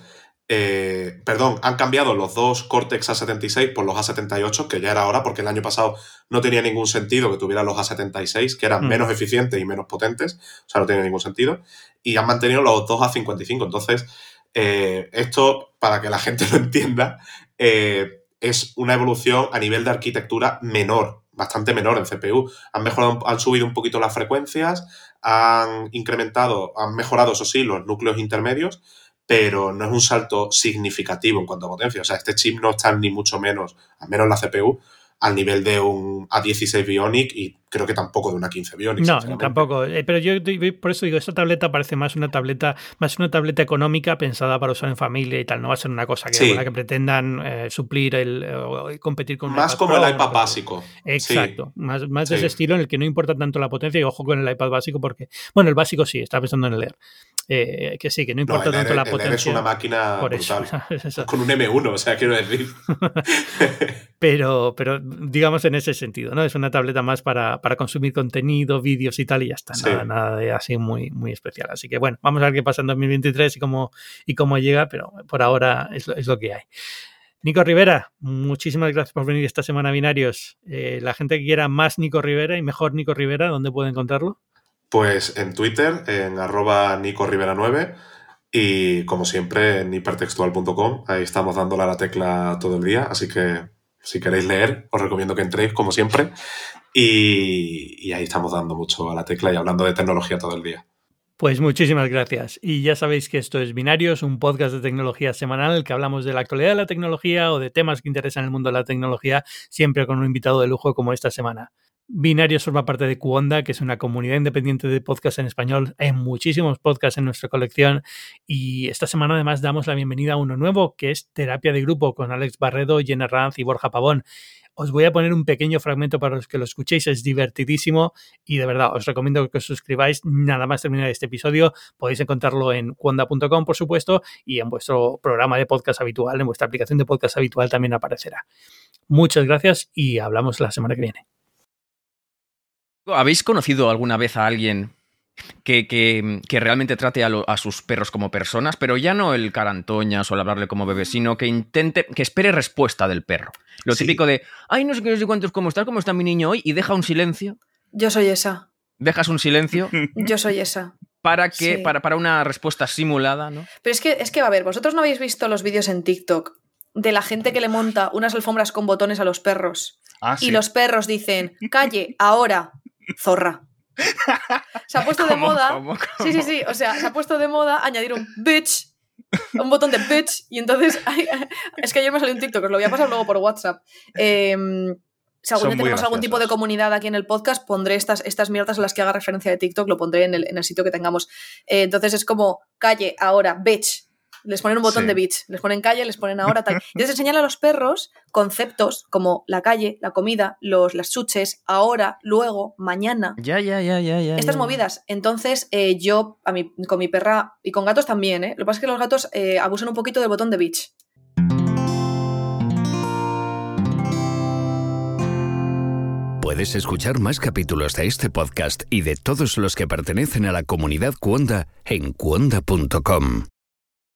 eh, perdón, han cambiado los dos Cortex A setenta y seis por los A setenta y ocho, que ya era hora, porque el año pasado no tenía ningún sentido que tuvieran los A setenta y seis, que eran mm. menos eficientes y menos potentes, o sea, no tenía ningún sentido. Y han mantenido los dos A cincuenta y cinco. Entonces, eh, esto, para que la gente lo entienda, eh, es una evolución a nivel de arquitectura menor, bastante menor en C P U. Han mejorado, han subido un poquito las frecuencias, han incrementado, han mejorado, eso sí, los núcleos intermedios, pero no es un salto significativo en cuanto a potencia. O sea, este chip no está ni mucho menos, al menos la C P U, al nivel de un A dieciséis Bionic y creo que tampoco de una quince Bionic. No, tampoco. Pero yo por eso digo, esta tableta parece más una tableta más una tableta económica pensada para usar en familia y tal. No va a ser una cosa que, sí. con la que pretendan eh, suplir el eh, competir con más como el iPad básico. Exacto. Sí. Más, más sí. de ese estilo en el que no importa tanto la potencia y ojo con el iPad básico porque... Bueno, el básico sí, estaba pensando en el Air. Eh, que sí, que no importa no, tanto R, la potencia. El Air es una máquina brutal. Eso, con un M uno, o sea, quiero decir... Pero, pero digamos en ese sentido, ¿no? Es una tableta más para, para consumir contenido, vídeos y tal, y ya está. Sí. Nada, nada de así muy, muy especial. Así que bueno, vamos a ver qué pasa en dos mil veintitrés y cómo, y cómo llega, pero por ahora es lo, es lo que hay. Nico Rivera, muchísimas gracias por venir esta semana a Binarios. Eh, la gente que quiera más Nico Rivera y mejor Nico Rivera, ¿dónde puede encontrarlo? Pues en Twitter, en arroba Nico Rivera nueve. Y como siempre, en hipertextual punto com. Ahí estamos dándole a la tecla todo el día, así que... Si queréis leer, os recomiendo que entréis, como siempre, y, y ahí estamos dando mucho a la tecla y hablando de tecnología todo el día. Pues muchísimas gracias. Y ya sabéis que esto es Binarios, un podcast de tecnología semanal que hablamos de la actualidad de la tecnología o de temas que interesan el mundo de la tecnología, siempre con un invitado de lujo como esta semana. Binarios forma parte de Qonda, que es una comunidad independiente de podcasts en español. Hay muchísimos podcasts en nuestra colección y esta semana además damos la bienvenida a uno nuevo que es Terapia de Grupo con Alex Barredo, Jenna Ranz y Borja Pavón. Os voy a poner un pequeño fragmento para los que lo escuchéis, es divertidísimo y de verdad os recomiendo que os suscribáis nada más terminar este episodio. Podéis encontrarlo en cuonda punto com, por supuesto, y en vuestro programa de podcast habitual, en vuestra aplicación de podcast habitual también aparecerá. Muchas gracias y hablamos la semana que viene. ¿Habéis conocido alguna vez a alguien que, que, que realmente trate a, lo, a sus perros como personas, pero ya no el carantoñas o el hablarle como bebé, sino que intente, que espere respuesta del perro? Lo sí. típico de, ay, no sé qué, no sé cuántos, ¿cómo estás? ¿Cómo está mi niño hoy? Y deja un silencio. Yo soy esa. Dejas un silencio. Yo soy esa. Para que sí. para, para una respuesta simulada, ¿no? Pero es que, es que, a ver, vosotros no habéis visto los vídeos en TikTok de la gente que le monta unas alfombras con botones a los perros. Ah, sí. Y los perros dicen, calle, ahora. Zorra. Se ha puesto de moda. ¿Cómo, cómo, cómo? Sí, sí, sí. O sea, se ha puesto de moda añadir un bitch, un botón de bitch. Y entonces. Ay, es que ayer me salió un TikTok, os lo voy a pasar luego por WhatsApp. Eh, si algún día tenemos algún tipo de comunidad aquí en el podcast, pondré estas, estas mierdas a las que haga referencia de TikTok, lo pondré en el, en el sitio que tengamos. Eh, entonces es como, calle, ahora, bitch. les ponen un botón sí. de beach, les ponen calle, les ponen ahora tal. Entonces enseñan a los perros conceptos como la calle, la comida, los, las chuches, ahora, luego, mañana. Ya, ya, ya, ya, ya. Estas ya, ya. movidas. Entonces eh, yo a mi, con mi perra y con gatos también, ¿eh? Lo que pasa es que los gatos eh, abusan un poquito del botón de beach. Puedes escuchar más capítulos de este podcast y de todos los que pertenecen a la comunidad Qonda en cuonda punto com.